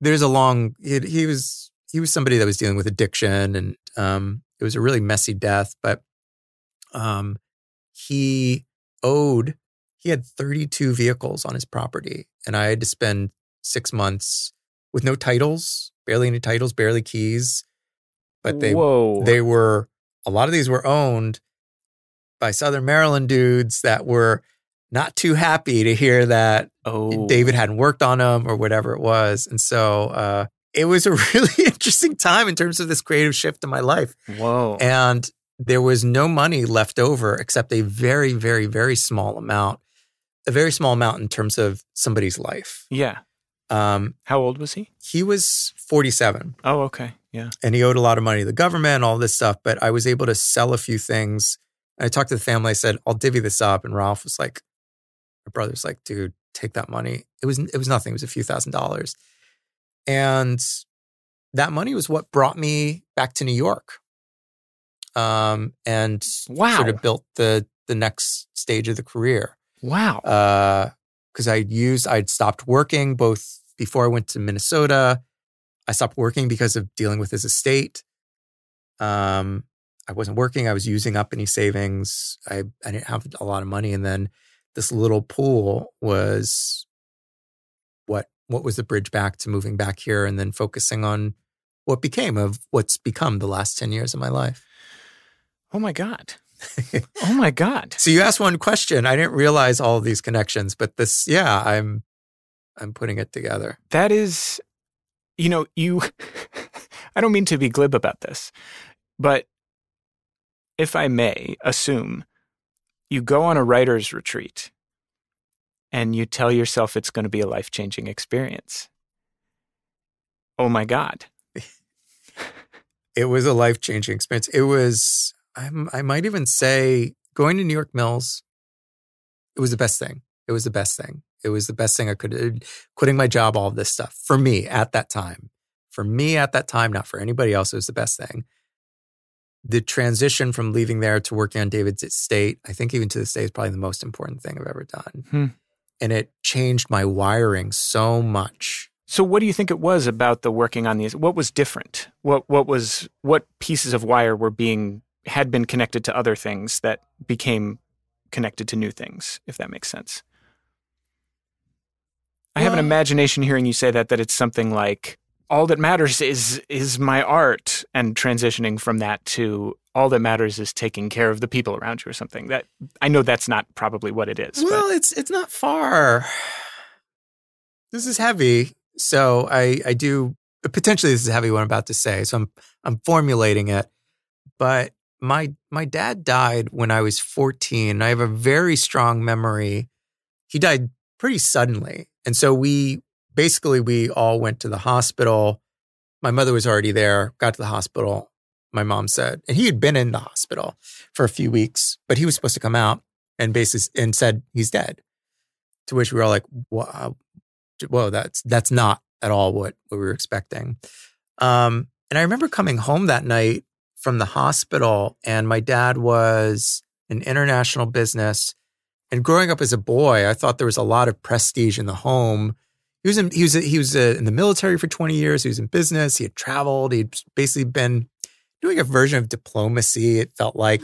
there's a long, he, he was, he was somebody that was dealing with addiction, and um, it was a really messy death, but um, he owed, he had thirty-two vehicles on his property. And I had to spend six months with no titles, barely any titles, barely keys. But they Whoa. they were, a lot of these were owned by Southern Maryland dudes that were not too happy to hear that oh. David hadn't worked on them or whatever it was. And so uh, it was a really interesting time in terms of this creative shift in my life. Whoa. And there was no money left over except a very, very, very small amount, a very small amount in terms of somebody's life. Yeah. Um, How old was he? He was forty-seven. Oh, okay. Yeah. And he owed a lot of money to the government, all this stuff. But I was able to sell a few things. And I talked to the family. I said, I'll divvy this up. And Ralph was like, my brother's like, dude, take that money. It was, it was nothing. It was a few thousand dollars. And that money was what brought me back to New York. Um, and wow. sort of built the, the next stage of the career. Wow. Uh, cause I'd used, I'd stopped working both before I went to Minnesota. I stopped working because of dealing with his estate. Um, I wasn't working. I was using up any savings. I, I didn't have a lot of money. And then this little pool was what, what was the bridge back to moving back here and then focusing on what became of what's become the last ten years of my life. Oh my God. Oh my God. So you asked one question. I didn't realize all of these connections, but this, yeah, I'm, I'm putting it together. That is, you know, you, I don't mean to be glib about this, but if I may assume you go on a writer's retreat and you tell yourself it's going to be a life-changing experience. Oh my God. It was a life-changing experience. It was, I'm, I might even say, going to New York Mills, it was the best thing. It was the best thing. It was the best thing I could, quitting my job, all of this stuff. For me at that time. For me at that time, not for anybody else, it was the best thing. The transition from leaving there to working on David's estate, I think even to this day, is probably the most important thing I've ever done. Hmm. And it changed my wiring so much. So what do you think it was about the working on these? What was different? What what was what pieces of wire were being had been connected to other things that became connected to new things, if that makes sense? I well, have an imagination hearing you say that that it's something like all that matters is is my art, and transitioning from that to all that matters is taking care of the people around you or something. That I know that's not probably what it is. Well, but. it's it's not far. This is heavy. So I, I do, potentially this is a heavy one I'm about to say, so I'm I'm formulating it. But my my dad died when I was fourteen. I have a very strong memory. He died pretty suddenly. And so we, basically we all went to the hospital. My mother was already there, got to the hospital, my mom said. And he had been in the hospital for a few weeks, but he was supposed to come out and basically, and said, he's dead. To which we were all like, wow. Whoa, that's that's not at all what, what we were expecting. Um, and I remember coming home that night from the hospital, and my dad was an international business. And growing up as a boy, I thought there was a lot of prestige in the home. He was in, he was he was in the military for twenty years. He was in business. He had traveled. He'd basically been doing a version of diplomacy. It felt like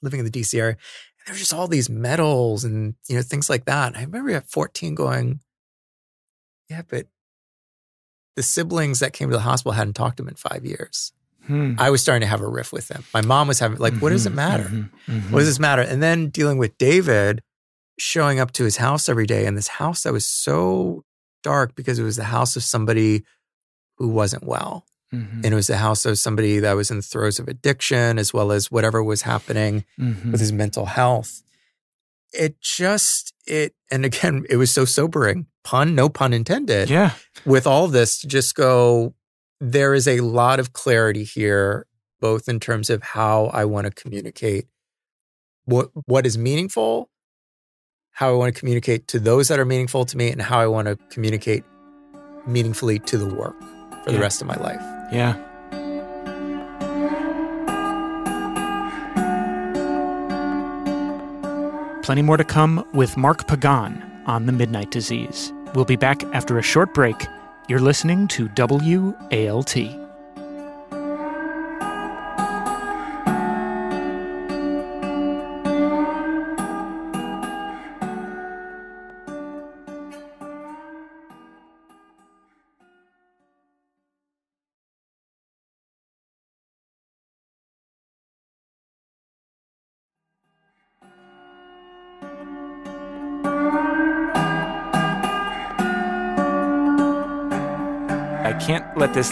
living in the D C area. And there were just all these medals and you know things like that. I remember at fourteen going, yeah, but the siblings that came to the hospital hadn't talked to him in five years. Hmm. I was starting to have a riff with them. My mom was having, like, mm-hmm, what does it matter? Mm-hmm, mm-hmm. What does this matter? And then dealing with David, showing up to his house every day, and this house that was so dark because it was the house of somebody who wasn't well. Mm-hmm. And it was the house of somebody that was in the throes of addiction, as well as whatever was happening mm-hmm. with his mental health. It just, it, and again, it was so sobering. Pun, no pun intended. Yeah. With all this, to just go, there is a lot of clarity here, both in terms of how I want to communicate what what is meaningful, how I want to communicate to those that are meaningful to me, and how I want to communicate meaningfully to the work for yeah. the rest of my life. Yeah. Plenty more to come with Mark Pagan on The Midnight Disease. We'll be back after a short break. You're listening to W A L T. Can't let this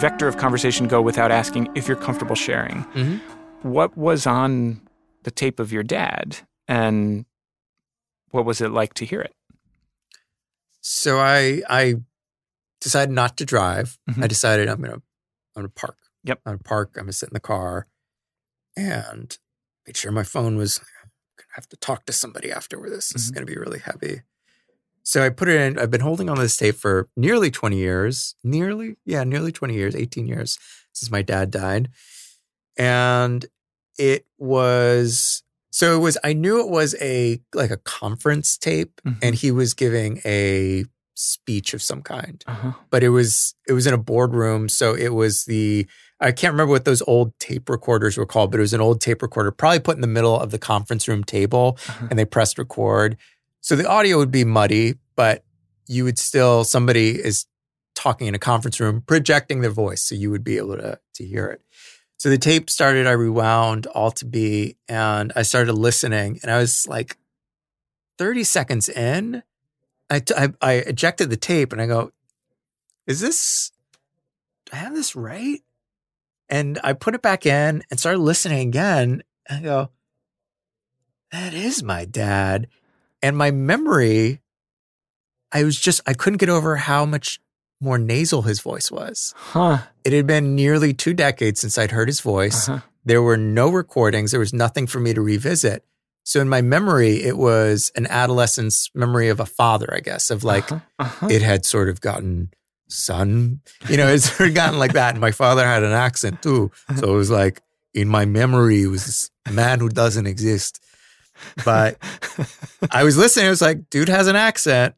vector of conversation go without asking if you're comfortable sharing. Mm-hmm. What was on the tape of your dad, and what was it like to hear it? So I I decided not to drive. Mm-hmm. I decided I'm gonna I'm gonna park. Yep, I'm gonna park. I'm gonna sit in the car, and made sure my phone was. I have to talk to somebody after this. This mm-hmm. is gonna be really heavy. So I put it in. I've been holding on to this tape for nearly twenty years. Nearly, yeah, nearly twenty years. eighteen years since my dad died. And it was, so it was, I knew it was a, like a conference tape, mm-hmm. and he was giving a speech of some kind, uh-huh. but it was, it was in a boardroom. So it was the, I can't remember what those old tape recorders were called, but it was an old tape recorder, probably put in the middle of the conference room table, uh-huh. and they pressed record. So the audio would be muddy, but you would still, somebody is talking in a conference room, projecting their voice. So you would be able to, to hear it. So the tape started, I rewound all to be, and I started listening, and I was like thirty seconds in, I, t- I, I ejected the tape and I go, is this, do I have this right? And I put it back in and started listening again. And I go, that is my dad. And my memory, I was just, I couldn't get over how much more nasal his voice was. Huh. It had been nearly two decades since I'd heard his voice. Uh-huh. There were no recordings. There was nothing for me to revisit. So in my memory, it was an adolescent's memory of a father, I guess, of like, uh-huh. Uh-huh. It had sort of gotten son, you know, it's sort of gotten like that. And my father had an accent too. So it was like, in my memory, it was this man who doesn't exist. But I was listening. It was like, dude has an accent,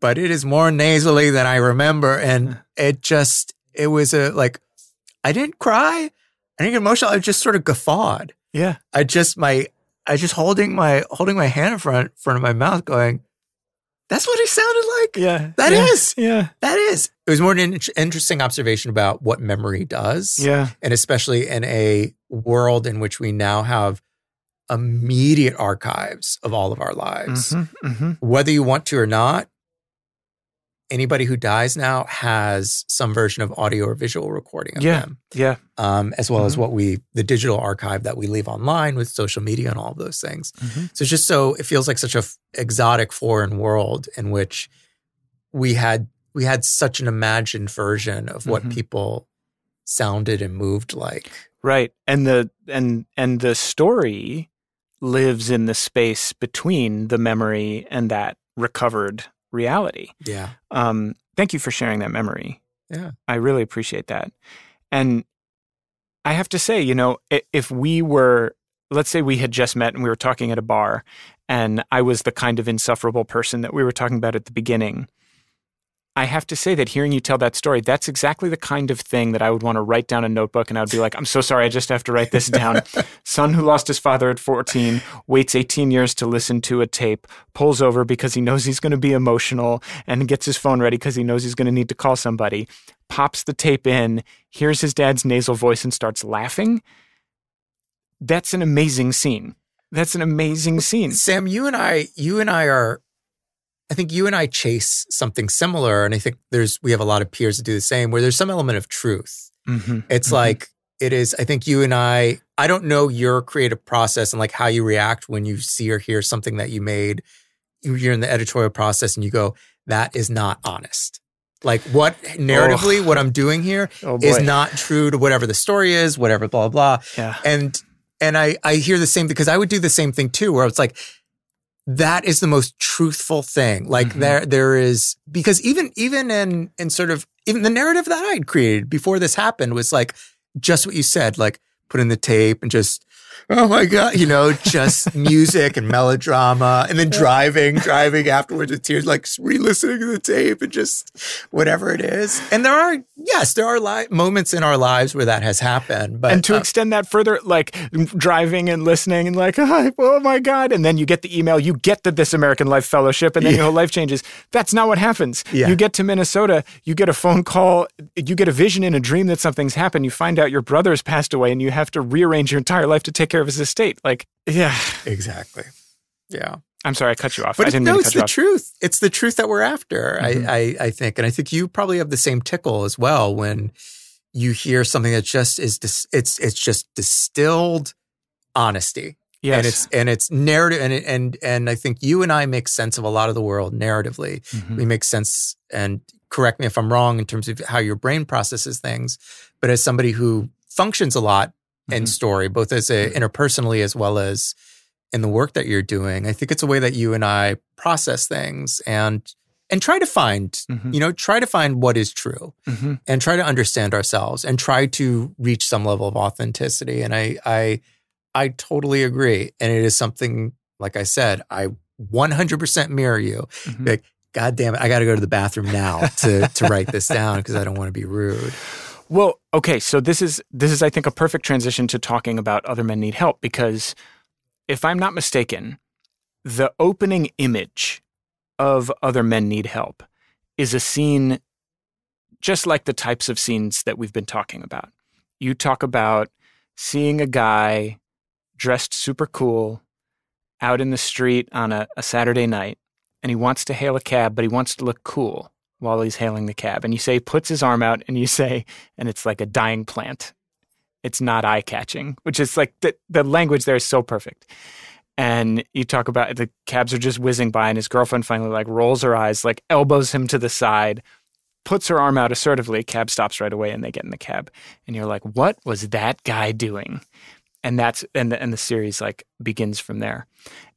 but it is more nasally than I remember. And it just, it was a, like, I didn't cry. I didn't get emotional. I just sort of guffawed. Yeah. I just, my, I just holding my, holding my hand in front, front of my mouth going, that's what he sounded like. Yeah. That yeah. is. Yeah. That is. It was more an in- interesting observation about what memory does. Yeah. And especially in a world in which we now have immediate archives of all of our lives, mm-hmm, mm-hmm. whether you want to or not. Anybody who dies now has some version of audio or visual recording of yeah, them. Yeah. Um, as well mm-hmm. as what we, the digital archive that we leave online with social media and all of those things. Mm-hmm. So it's just so, it feels like such a f- exotic foreign world in which we had, we had such an imagined version of what mm-hmm. people sounded and moved like. Right. And the, and, and the story lives in the space between the memory and that recovered reality. Yeah. Um, thank you for sharing that memory. Yeah. I really appreciate that. And I have to say, you know, if we were, let's say we had just met and we were talking at a bar, and I was the kind of insufferable person that we were talking about at the beginning, I have to say that hearing you tell that story, that's exactly the kind of thing that I would want to write down a notebook, and I would be like, I'm so sorry, I just have to write this down. Son who lost his father at fourteen, waits eighteen years to listen to a tape, pulls over because he knows he's going to be emotional, and gets his phone ready because he knows he's going to need to call somebody, pops the tape in, hears his dad's nasal voice, and starts laughing. That's an amazing scene. That's an amazing scene. Sam, you and I, you and I are... I think you and I chase something similar, and I think there's we have a lot of peers that do the same, where there's some element of truth. Mm-hmm. It's mm-hmm. like it is, I think you and I, I don't know your creative process and like how you react when you see or hear something that you made. You're in the editorial process and you go, that is not honest. Like what narratively, oh. what I'm doing here oh is not true to whatever the story is, whatever, blah, blah. Yeah. And, and I, I hear the same, because I would do the same thing too, where it's like, that is the most truthful thing. Like mm-hmm. there, there is, because even, even in, in sort of, even the narrative that I'd created before this happened was like, just what you said, like put in the tape and just, oh my God, you know, just music and melodrama, and then driving, driving afterwards with tears, like re-listening to the tape and just whatever it is. And there are, yes, there are li- moments in our lives where that has happened. But, and to um, extend that further, like driving and listening and like, oh my God. And then you get the email, you get the This American Life Fellowship, and then yeah. your whole life changes. That's not what happens. Yeah. You get to Minnesota, you get a phone call, you get a vision in a dream that something's happened. You find out your brother's passed away, and you have to rearrange your entire life to take care of his estate. Like, yeah. Exactly. Yeah. I'm sorry, I cut you off. But I didn't no, mean to cut you off. It's the truth. It's the truth that we're after, mm-hmm. I, I, I think. And I think you probably have the same tickle as well when you hear something that just is dis- it's it's just distilled honesty. Yes. And it's and it's narrative and it, and and I think you and I make sense of a lot of the world narratively. Mm-hmm. We make sense, and correct me if I'm wrong in terms of how your brain processes things, but as somebody who functions a lot mm-hmm. in story, both as a interpersonally as well as in the work that you're doing, I think it's a way that you and I process things and and try to find, mm-hmm. you know, try to find what is true mm-hmm. and try to understand ourselves and try to reach some level of authenticity. And I I I totally agree. And it is something, like I said, I one hundred percent mirror you. Mm-hmm. Like, God damn it, I got to go to the bathroom now to, to write this down because I don't want to be rude. Well, okay. So this is, this is, I think, a perfect transition to talking about Other Men Need Help, because if I'm not mistaken, the opening image of Other Men Need Help is a scene just like the types of scenes that we've been talking about. You talk about seeing a guy dressed super cool, out in the street on a, a Saturday night, and he wants to hail a cab, but he wants to look cool while he's hailing the cab. And you say, he puts his arm out, and you say, and it's like a dying plant. It's not eye-catching, which is like, the, the language there is so perfect. And you talk about the cabs are just whizzing by, and his girlfriend finally like rolls her eyes, like elbows him to the side, puts her arm out assertively, cab stops right away, and they get in the cab. And you're like, what was that guy doing? And that's and the, and the series like begins from there.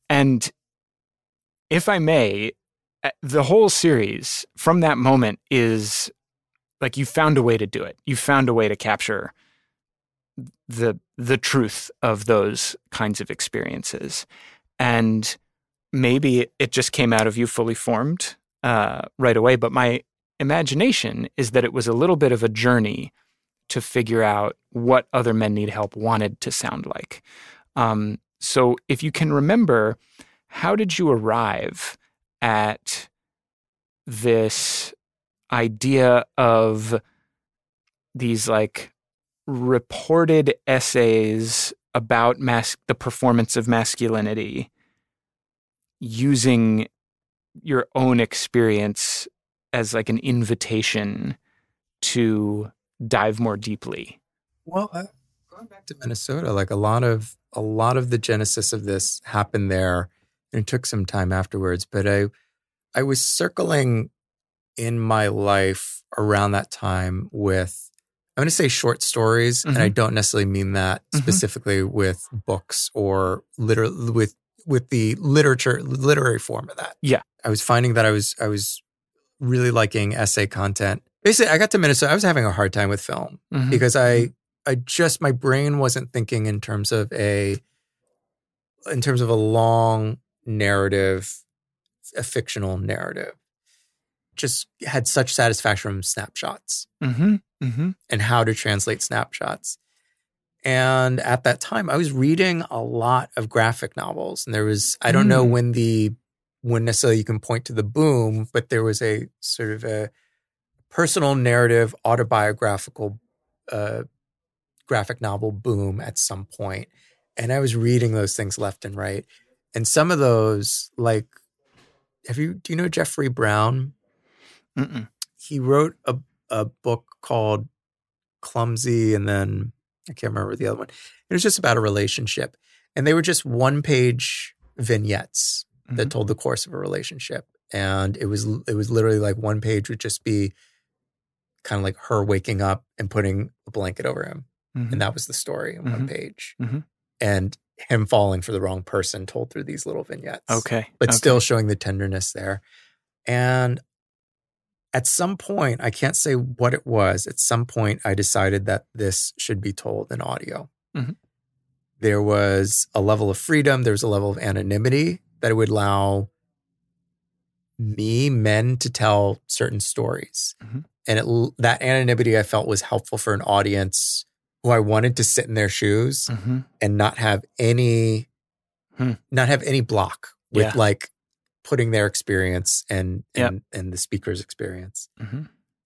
And if I may, the whole series from that moment is like you found a way to do it. You found a way to capture the the truth of those kinds of experiences. And maybe it just came out of you fully formed uh, right away. But my imagination is that it was a little bit of a journey to figure out what Other Men Need Help wanted to sound like. Um, so if you can remember, how did you arrive at this idea of these like reported essays about mas- the performance of masculinity using your own experience as like an invitation to dive more deeply? Well, uh, going back to Minnesota, like a lot of a lot of the genesis of this happened there, and it took some time afterwards. But I, I was circling in my life around that time with, I'm going to say short stories, mm-hmm. and I don't necessarily mean that mm-hmm. specifically with books or liter with with the literature literary form of that. Yeah, I was finding that I was I was really liking essay content. Basically, I got to Minnesota. I was having a hard time with film mm-hmm. because I, I just my brain wasn't thinking in terms of a, in terms of a long narrative, a fictional narrative. Just had such satisfaction from snapshots mm-hmm. Mm-hmm. and how to translate snapshots. And at that time, I was reading a lot of graphic novels, and there was I don't mm. know when the when necessarily you can point to the boom, but there was a sort of a personal narrative, autobiographical, uh, graphic novel boom at some point. And I was reading those things left and right. And some of those, like, have you, do you know Jeffrey Brown? Mm-mm. He wrote a, a book called Clumsy, and then I can't remember the other one. It was just about a relationship. And they were just one-page vignettes mm-hmm. that told the course of a relationship. And it was, it was literally like one page would just be kind of like her waking up and putting a blanket over him. Mm-hmm. And that was the story in mm-hmm. one page. Mm-hmm. And him falling for the wrong person told through these little vignettes. Okay. But okay. still showing the tenderness there. And at some point, I can't say what it was. At some point, I decided that this should be told in audio. Mm-hmm. There was a level of freedom. There was a level of anonymity that it would allow me, men, to tell certain stories. Mm-hmm. And it, that anonymity I felt was helpful for an audience who I wanted to sit in their shoes mm-hmm. and not have any, hmm. not have any block with yeah. like putting their experience and, and, yep. and the speaker's experience. Mm-hmm.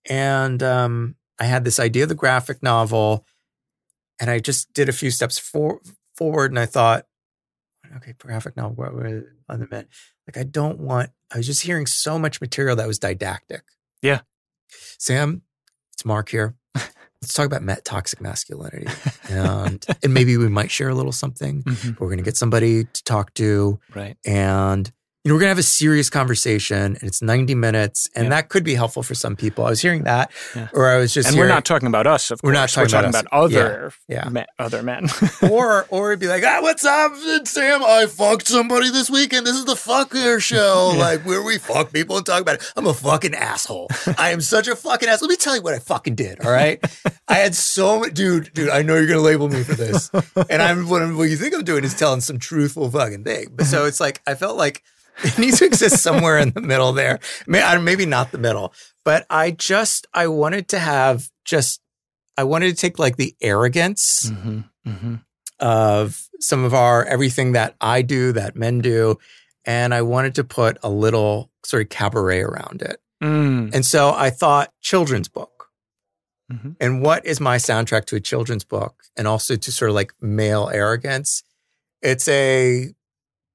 And um, I had this idea of the graphic novel, and I just did a few steps for, forward and I thought, okay, graphic novel, what were other men? Like, I don't want, I was just hearing so much material that was didactic. Yeah. Sam, it's Mark here. let's talk about met toxic masculinity. And, and maybe we might share a little something. Mm-hmm. We're going to get somebody to talk to. Right. And you know, we're going to have a serious conversation, and it's ninety minutes, and yep. that could be helpful for some people. I was hearing that, yeah. or I was just And hearing, we're not talking about us, of course. We're not talking, we're talking about, about other, yeah. Yeah. Men, other men. or or it'd be like, ah, what's up, Sam? I fucked somebody this weekend. This is the fucker show, yeah. like where we fuck people and talk about it. I'm a fucking asshole. I am such a fucking asshole. Let me tell you what I fucking did, all right? I had so much, dude, dude, I know you're going to label me for this. And I'm what, I'm what you think I'm doing is telling some truthful fucking thing. But so it's like, I felt like, it needs to exist somewhere in the middle there. Maybe not the middle, but I just, I wanted to have just, I wanted to take like the arrogance mm-hmm, mm-hmm. of some of our, everything that I do, that men do. And I wanted to put a little sort of cabaret around it. Mm. And so I thought children's book. Mm-hmm. And what is my soundtrack to a children's book? And also to sort of like male arrogance. It's a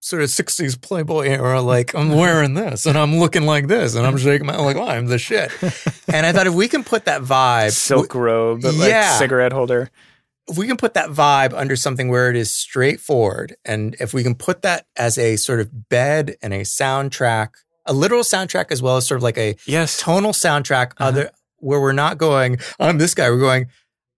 sort of sixties Playboy era, like I'm wearing this and I'm looking like this and I'm shaking my head like, oh, I'm the shit. And I thought if we can put that vibe. Silk robe, but yeah, like cigarette holder. If we can put that vibe under something where it is straightforward, and if we can put that as a sort of bed and a soundtrack, a literal soundtrack as well as sort of like a yes. tonal soundtrack uh-huh. other where we're not going, I'm this guy, we're going,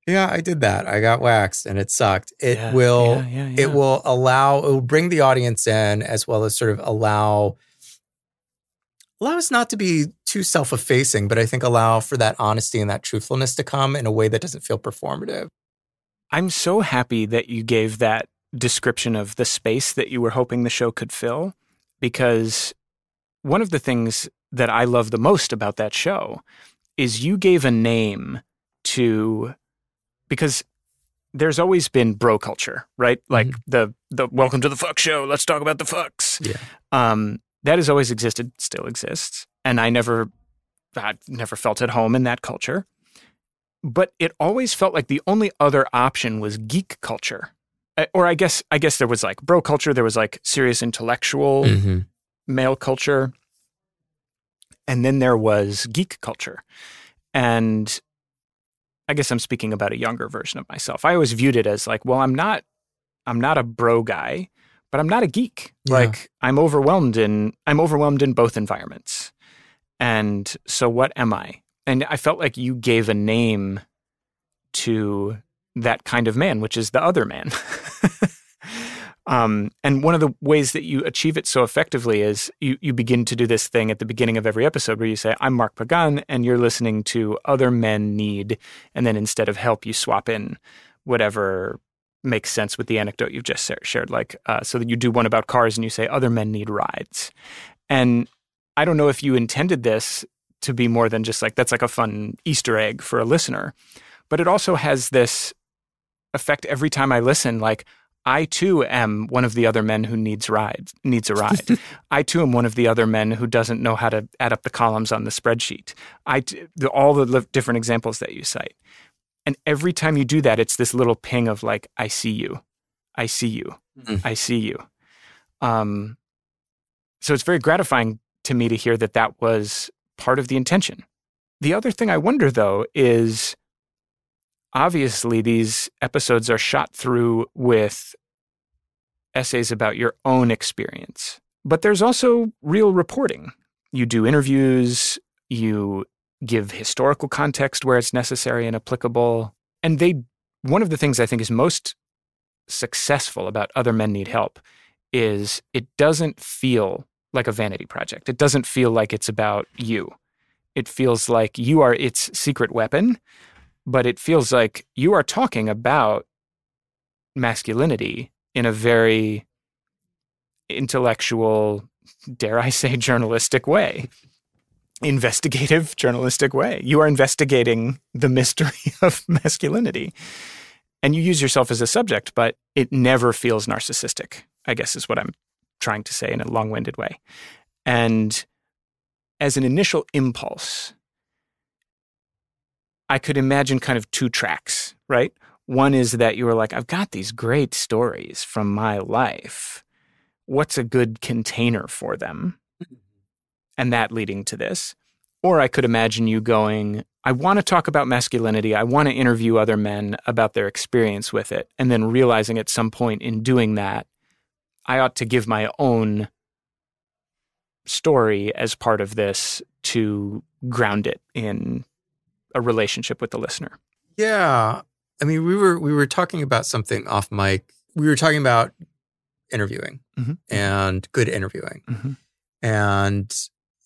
yeah, I did that. I got waxed and it sucked. It yeah, will yeah, yeah, yeah. it will allow, it will bring the audience in as well as sort of allow, allow us not to be too self-effacing, but I think allow for that honesty and that truthfulness to come in a way that doesn't feel performative. I'm so happy that you gave that description of the space that you were hoping the show could fill, because one of the things that I love the most about that show is you gave a name to... Because there's always been bro culture, right? Like mm-hmm. the the welcome to the fuck show. Let's talk about the fucks. Yeah, um, that has always existed, still exists, and I never, I never felt at home in that culture. But it always felt like the only other option was geek culture, or I guess I guess there was like bro culture. There was like serious intellectual mm-hmm. male culture, and then there was geek culture, and. I guess I'm speaking about a younger version of myself. I always viewed it as like, well, I'm not, I'm not a bro guy, but I'm not a geek. Yeah. Like I'm overwhelmed in, I'm overwhelmed in both environments. And so what am I? And I felt like you gave a name to that kind of man, which is the other man. um, and one of the ways that you achieve it so effectively is you, you begin to do this thing at the beginning of every episode where you say, I'm Mark Pagan, and you're listening to Other Men Need, and then instead of help, you swap in whatever makes sense with the anecdote you've just shared. Like, uh, so that you do one about cars and you say, other men need rides. And I don't know if you intended this to be more than just like, that's like a fun Easter egg for a listener, but it also has this effect every time I listen, like, I too am one of the other men who needs rides, needs a ride. I too am one of the other men who doesn't know how to add up the columns on the spreadsheet. I t- the, all the li- different examples that you cite. And every time you do that, it's this little ping of like, I see you, I see you, mm-hmm. I see you. Um, so it's very gratifying to me to hear that that was part of the intention. The other thing I wonder though is, obviously, these episodes are shot through with essays about your own experience. But there's also real reporting. You do interviews, you give historical context where it's necessary and applicable. And they, one of the things I think is most successful about Other Men Need Help is it doesn't feel like a vanity project. It doesn't feel like it's about you. It feels like you are its secret weapon. But it feels like you are talking about masculinity in a very intellectual, dare I say, journalistic way, investigative journalistic way. You are investigating the mystery of masculinity. And you use yourself as a subject, but it never feels narcissistic, I guess is what I'm trying to say in a long-winded way. And as an initial impulse, I could imagine kind of two tracks, right? One is that you were like, I've got these great stories from my life. What's a good container for them? And that leading to this. Or I could imagine you going, I want to talk about masculinity. I want to interview other men about their experience with it. And then realizing at some point in doing that, I ought to give my own story as part of this to ground it in a relationship with the listener. Yeah. I mean, we were we were talking about something off mic. We were talking about interviewing mm-hmm. and good interviewing. Mm-hmm. And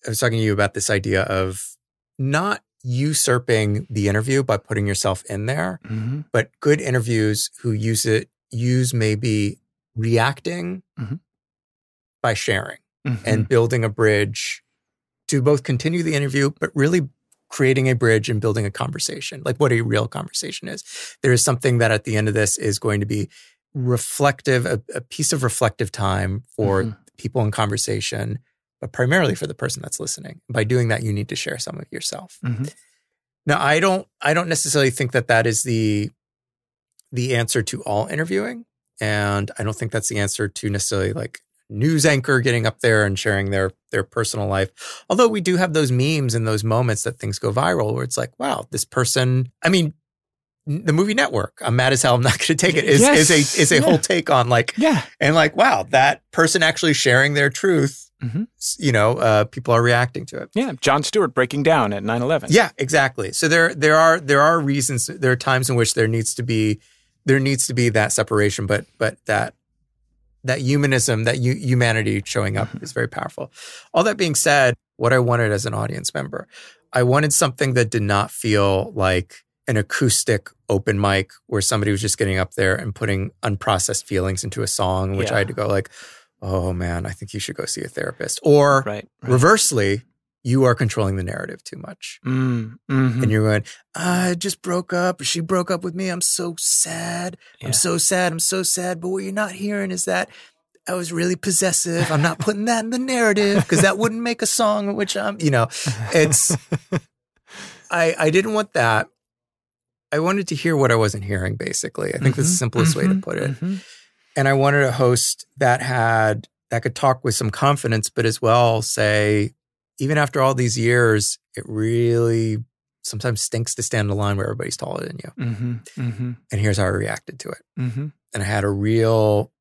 I was talking to you about this idea of not usurping the interview by putting yourself in there, mm-hmm. but good interviews who use it, use maybe reacting mm-hmm. by sharing mm-hmm. and building a bridge to both continue the interview, but really creating a bridge and building a conversation, like what a real conversation is. There is something that at the end of this is going to be reflective, a, a piece of reflective time for mm-hmm. people in conversation, but primarily for the person that's listening. By doing that, you need to share some of yourself. Mm-hmm. Now, I don't, I don't necessarily think that that is the, the answer to all interviewing. And I don't think that's the answer to necessarily like news anchor getting up there and sharing their, their personal life. Although we do have those memes and those moments that things go viral where it's like, wow, this person, I mean, the movie Network, I'm mad as hell, I'm not going to take it, is, yes. is a, is a yeah. whole take on like, yeah. and like, wow, that person actually sharing their truth. Mm-hmm. You know, uh, people are reacting to it. Yeah, Jon Stewart breaking down at nine eleven. Yeah, exactly. So there, there are there are reasons. There are times in which there needs to be there needs to be that separation, but but that that humanism, that u- humanity showing up mm-hmm. is very powerful. All that being said, what I wanted as an audience member, I wanted something that did not feel like an acoustic open mic where somebody was just getting up there and putting unprocessed feelings into a song, which yeah. I had to go like, oh man, I think you should go see a therapist. Or right, right. reversely, you are controlling the narrative too much. Mm, mm-hmm. And you're going, I just broke up. She broke up with me. I'm so sad. Yeah. I'm so sad. I'm so sad. But what you're not hearing is that I was really possessive. I'm not putting that in the narrative because that wouldn't make a song in which I'm, you know, it's, I, I didn't want that. I wanted to hear what I wasn't hearing, basically. I think mm-hmm, that's the simplest mm-hmm, way to put it. Mm-hmm. And I wanted a host that had, that could talk with some confidence, but as well say, even after all these years, it really sometimes stinks to stand in a line where everybody's taller than you. Mm-hmm, mm-hmm. And here's how I reacted to it. Mm-hmm. And I had a real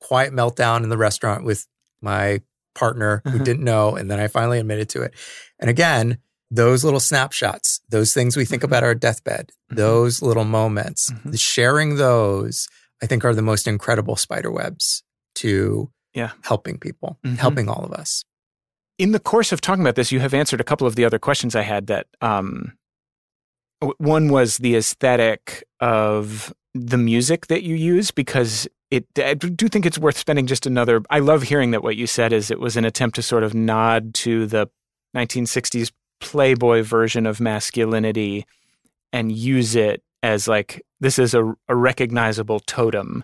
quiet meltdown in the restaurant with my partner who uh-huh. didn't know. And then I finally admitted to it. And again, those little snapshots, those things we think mm-hmm. about our deathbed, mm-hmm. those little moments, mm-hmm. sharing those, I think are the most incredible spider webs to yeah. helping people, mm-hmm. helping all of us. In the course of talking about this, you have answered a couple of the other questions I had that um, one was the aesthetic of the music that you use, because it, I do think it's worth spending just another, I love hearing that what you said is it was an attempt to sort of nod to the nineteen sixties Playboy version of masculinity and use it as like, this is a, a recognizable totem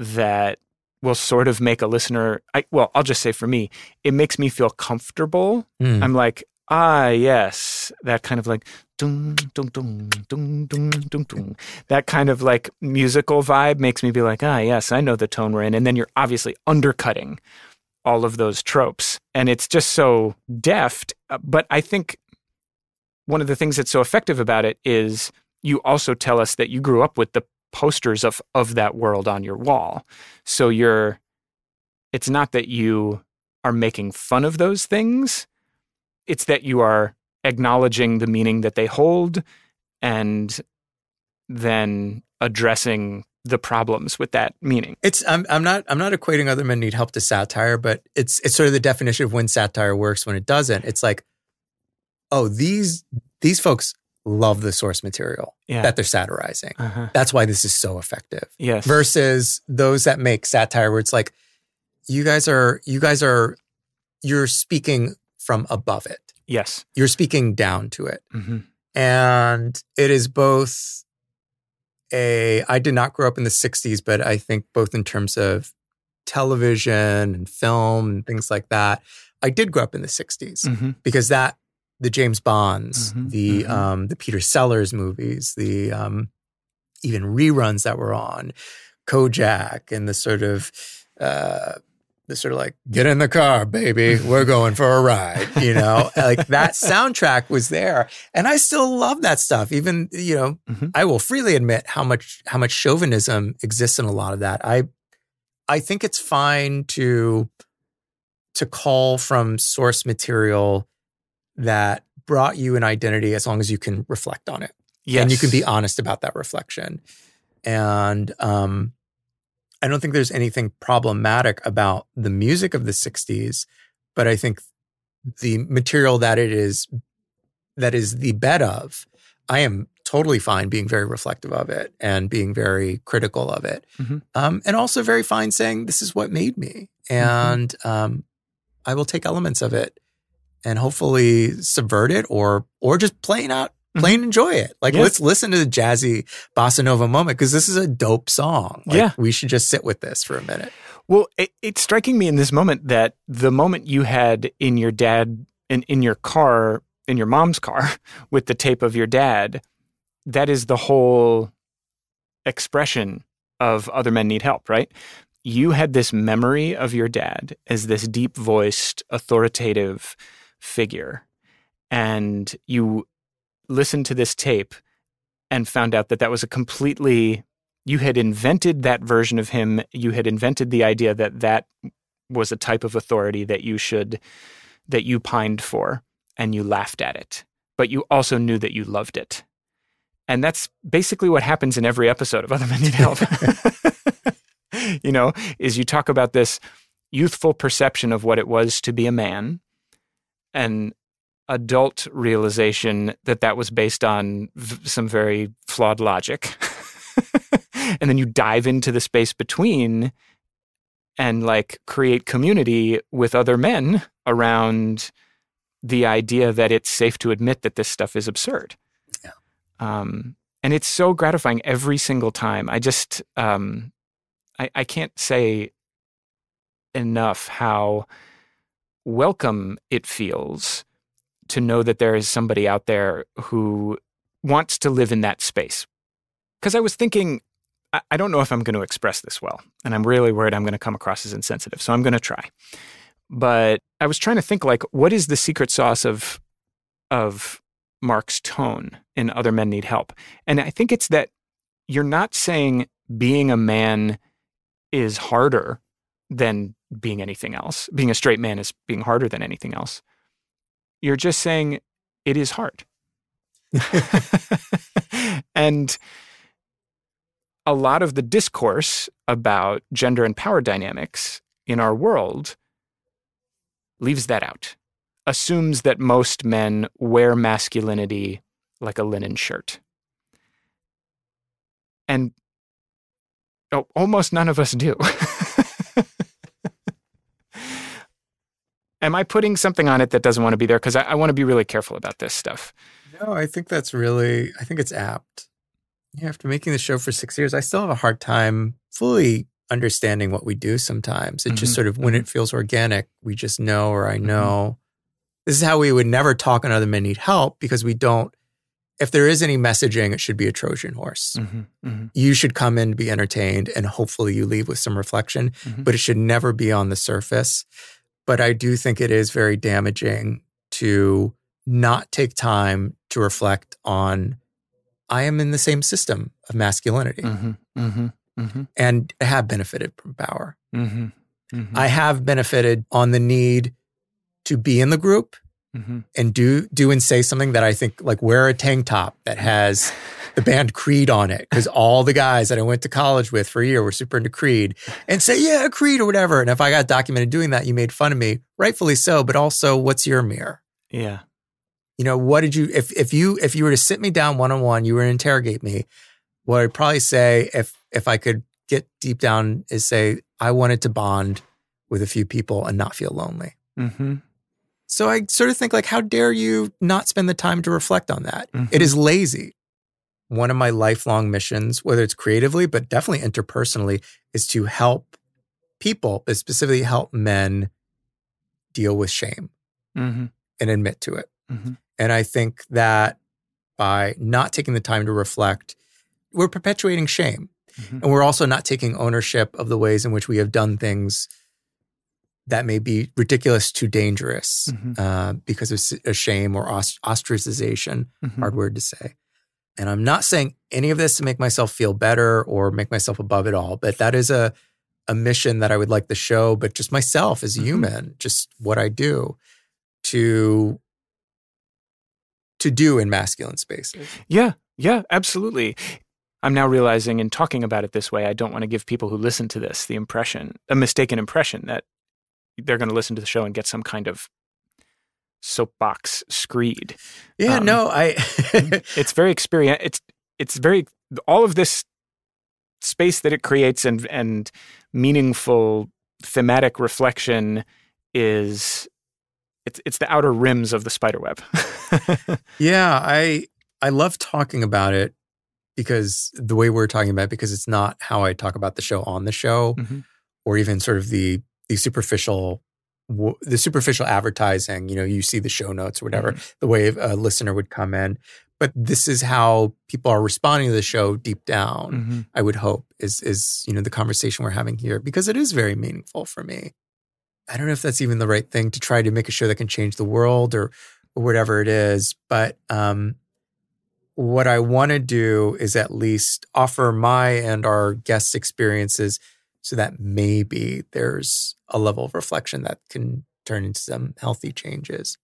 that will sort of make a listener, I, well, I'll just say for me, it makes me feel comfortable. Mm. I'm like, ah, yes, that kind of like, dun, dun, dun, dun, dun, dun, dun. That kind of like musical vibe makes me be like, ah, yes, I know the tone we're in. And then you're obviously undercutting all of those tropes. And it's just so deft. But I think one of the things that's so effective about it is you also tell us that you grew up with the posters of, of that world on your wall. So you're, it's not that you are making fun of those things. It's that you are acknowledging the meaning that they hold and then addressing the problems with that meaning. It's, I'm, I'm not, I'm not equating Other Men Need Help to satire, but it's, it's sort of the definition of when satire works, when it doesn't. It's like, oh, these, these folks love the source material yeah. that they're satirizing. Uh-huh. That's why this is so effective. Yes. Versus those that make satire where it's like, you guys are, you guys are, you're speaking from above it. Yes. You're speaking down to it. Mm-hmm. And it is both a, I did not grow up in the sixties, but I think both in terms of television and film and things like that, I did grow up in the sixties mm-hmm. because that, the James Bonds, mm-hmm, the mm-hmm. um, the Peter Sellers movies, the um, even reruns that were on, Kojak, and the sort of uh, This are like, get in the car, baby. We're going for a ride. You know, like that soundtrack was there. And I still love that stuff. Even, you know, mm-hmm. I will freely admit how much, how much chauvinism exists in a lot of that. I, I think it's fine to, to call from source material that brought you an identity as long as you can reflect on it. Yes. And you can be honest about that reflection. And, um, I don't think there's anything problematic about the music of the sixties, but I think the material that it is, that is the bed of, I am totally fine being very reflective of it and being very critical of it. Mm-hmm. Um, and also very fine saying, this is what made me. And mm-hmm. um, I will take elements of it and hopefully subvert it or, or just plain out, plain enjoy it. Like, yes. Let's listen to the jazzy bossa nova moment because this is a dope song. Like, yeah. We should just sit with this for a minute. Well, it, it's striking me in this moment that the moment you had in your dad, in, in your car, in your mom's car with the tape of your dad, that is the whole expression of Other Men Need Help, right? You had this memory of your dad as this deep-voiced, authoritative figure. And you listened to this tape and found out that that was a completely, you had invented that version of him. You had invented the idea that that was a type of authority that you should, that you pined for, and you laughed at it. But you also knew that you loved it. And that's basically what happens in every episode of Other Men Need Help. You know, is you talk about this youthful perception of what it was to be a man, and adult realization that that was based on v- some very flawed logic. And then you dive into the space between and like create community with other men around the idea that it's safe to admit that this stuff is absurd. Yeah. Um, and it's so gratifying every single time. I just, um, I, I can't say enough how welcome it feels to know that there is somebody out there who wants to live in that space. Because I was thinking, I, I don't know if I'm going to express this well, and I'm really worried I'm going to come across as insensitive, so I'm going to try. But I was trying to think, like, what is the secret sauce of, of Mark's tone in Other Men Need Help? And I think it's that you're not saying being a man is harder than being anything else. Being a straight man is being harder than anything else. You're just saying it is hard. And a lot of the discourse about gender and power dynamics in our world leaves that out, assumes that most men wear masculinity like a linen shirt. And oh, almost none of us do. Am I putting something on it that doesn't want to be there? Because I, I want to be really careful about this stuff. No, I think that's really, I think it's apt. Yeah, after making the show for six years, I still have a hard time fully understanding what we do sometimes. It mm-hmm. just sort of, when it feels organic, we just know, or I know. Mm-hmm. This is how we would never talk on Other Men Need Help, because we don't, if there is any messaging, it should be a Trojan horse. Mm-hmm. Mm-hmm. You should come in to be entertained, and hopefully you leave with some reflection, mm-hmm. but it should never be on the surface. But I do think it is very damaging to not take time to reflect on, I am in the same system of masculinity mm-hmm, mm-hmm, mm-hmm. and have benefited from power. Mm-hmm, mm-hmm. I have benefited on the need to be in the group mm-hmm. and do do and say something that I think, like wear a tank top that has the band Creed on it, because all the guys that I went to college with for a year were super into Creed, and say, yeah, Creed or whatever. And if I got documented doing that, you made fun of me, rightfully so. But also, what's your mirror? Yeah. You know, what did you, if if you if you were to sit me down one-on-one, you were to interrogate me, what I'd probably say, if if I could get deep down, is say, I wanted to bond with a few people and not feel lonely. Mm-hmm. So I sort of think, like, how dare you not spend the time to reflect on that? Mm-hmm. It is lazy. One of my lifelong missions, whether it's creatively, but definitely interpersonally, is to help people, specifically help men deal with shame mm-hmm. and admit to it. Mm-hmm. And I think that by not taking the time to reflect, we're perpetuating shame. Mm-hmm. And we're also not taking ownership of the ways in which we have done things that may be ridiculous to dangerous mm-hmm. uh, because of a shame or ost- ostracization, mm-hmm. hard word to say. And I'm not saying any of this to make myself feel better or make myself above it all, but that is a, a mission that I would like the show, but just myself as a mm-hmm. human, just what I do to, to do in masculine spaces. Yeah, yeah, absolutely. I'm now realizing in talking about it this way, I don't want to give people who listen to this the impression, a mistaken impression that they're going to listen to the show and get some kind of soapbox screed. Yeah, um, no, I... it's very experience. It's it's very... All of this space that it creates and and meaningful thematic reflection is... It's it's the outer rims of the spider web. yeah, I I love talking about it because the way we're talking about it, because it's not how I talk about the show on the show mm-hmm. or even sort of the... the superficial, the superficial advertising, you know, you see the show notes or whatever, mm-hmm. the way a listener would come in. But this is how people are responding to the show deep down, mm-hmm. I would hope, is, is, you know, the conversation we're having here, because it is very meaningful for me. I don't know if that's even the right thing to try to make a show that can change the world or, or whatever it is. But um, what I want to do is at least offer my and our guests' experiences so that maybe there's a level of reflection that can turn into some healthy changes.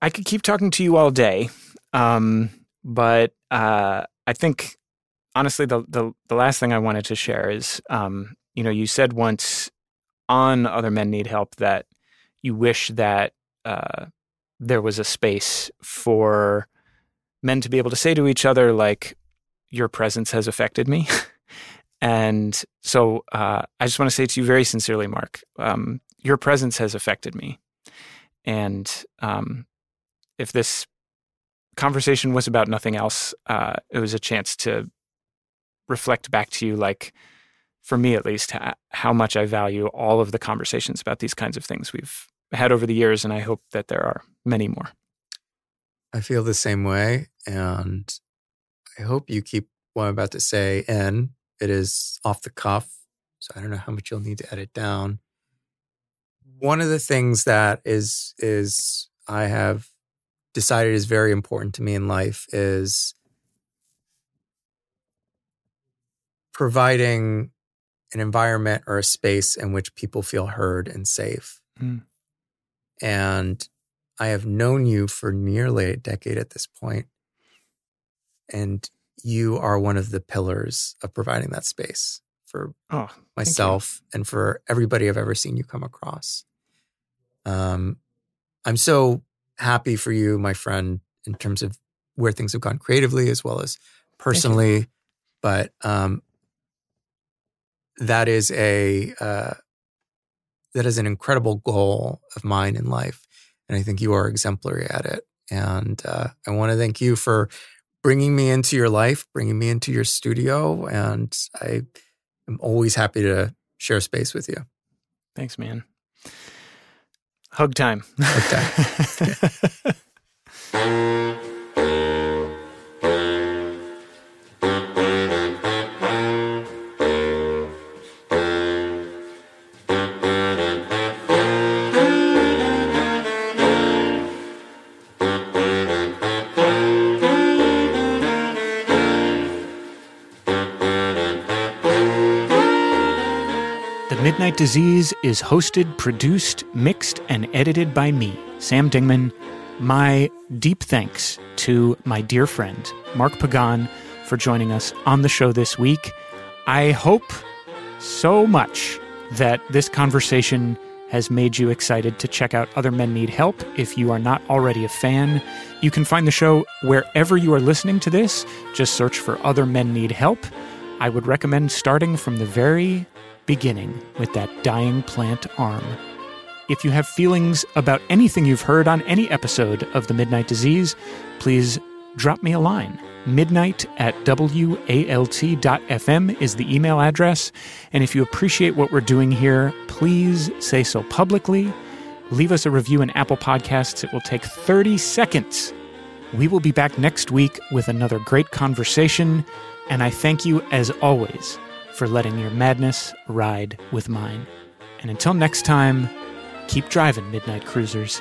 I could keep talking to you all day, um, but uh, I think, honestly, the, the the last thing I wanted to share is, um, you know, you said once on Other Men Need Help that you wish that uh, there was a space for men to be able to say to each other, like, your presence has affected me. And so uh, I just want to say to you very sincerely, Mark, um, your presence has affected me. And um, if this conversation was about nothing else, uh, it was a chance to reflect back to you, like, for me at least, ha- how much I value all of the conversations about these kinds of things we've had over the years. And I hope that there are many more. I feel the same way. And I hope you keep what I'm about to say in. It is off the cuff, so I don't know how much you'll need to edit down. One of the things that is is I have decided is very important to me in life is providing an environment or a space in which people feel heard and safe. Mm. And I have known you for nearly a decade at this point, and you are one of the pillars of providing that space for oh, myself and for everybody I've ever seen you come across. Um, I'm so happy for you, my friend, in terms of where things have gone creatively as well as personally. But um, that is a uh, that is an incredible goal of mine in life, and I think you are exemplary at it. And uh, I want to thank you for bringing me into your life, bringing me into your studio, and I am always happy to share space with you. Thanks, man. Hug time. Hug time. Midnight Disease is hosted, produced, mixed, and edited by me, Sam Dingman. My deep thanks to my dear friend, Mark Pagan, for joining us on the show this week. I hope so much that this conversation has made you excited to check out Other Men Need Help if you are not already a fan. You can find the show wherever you are listening to this. Just search for Other Men Need Help. I would recommend starting from the very beginning with that dying plant arm. If you have feelings about anything you've heard on any episode of The Midnight Disease, please drop me a line. midnight at walt dot f m is the email address. And if you appreciate what we're doing here, please say so publicly. Leave us a review in Apple Podcasts. It will take thirty seconds. We will be back next week with another great conversation. And I thank you, as always, for letting your madness ride with mine. And until next time, Keep driving, Midnight Cruisers.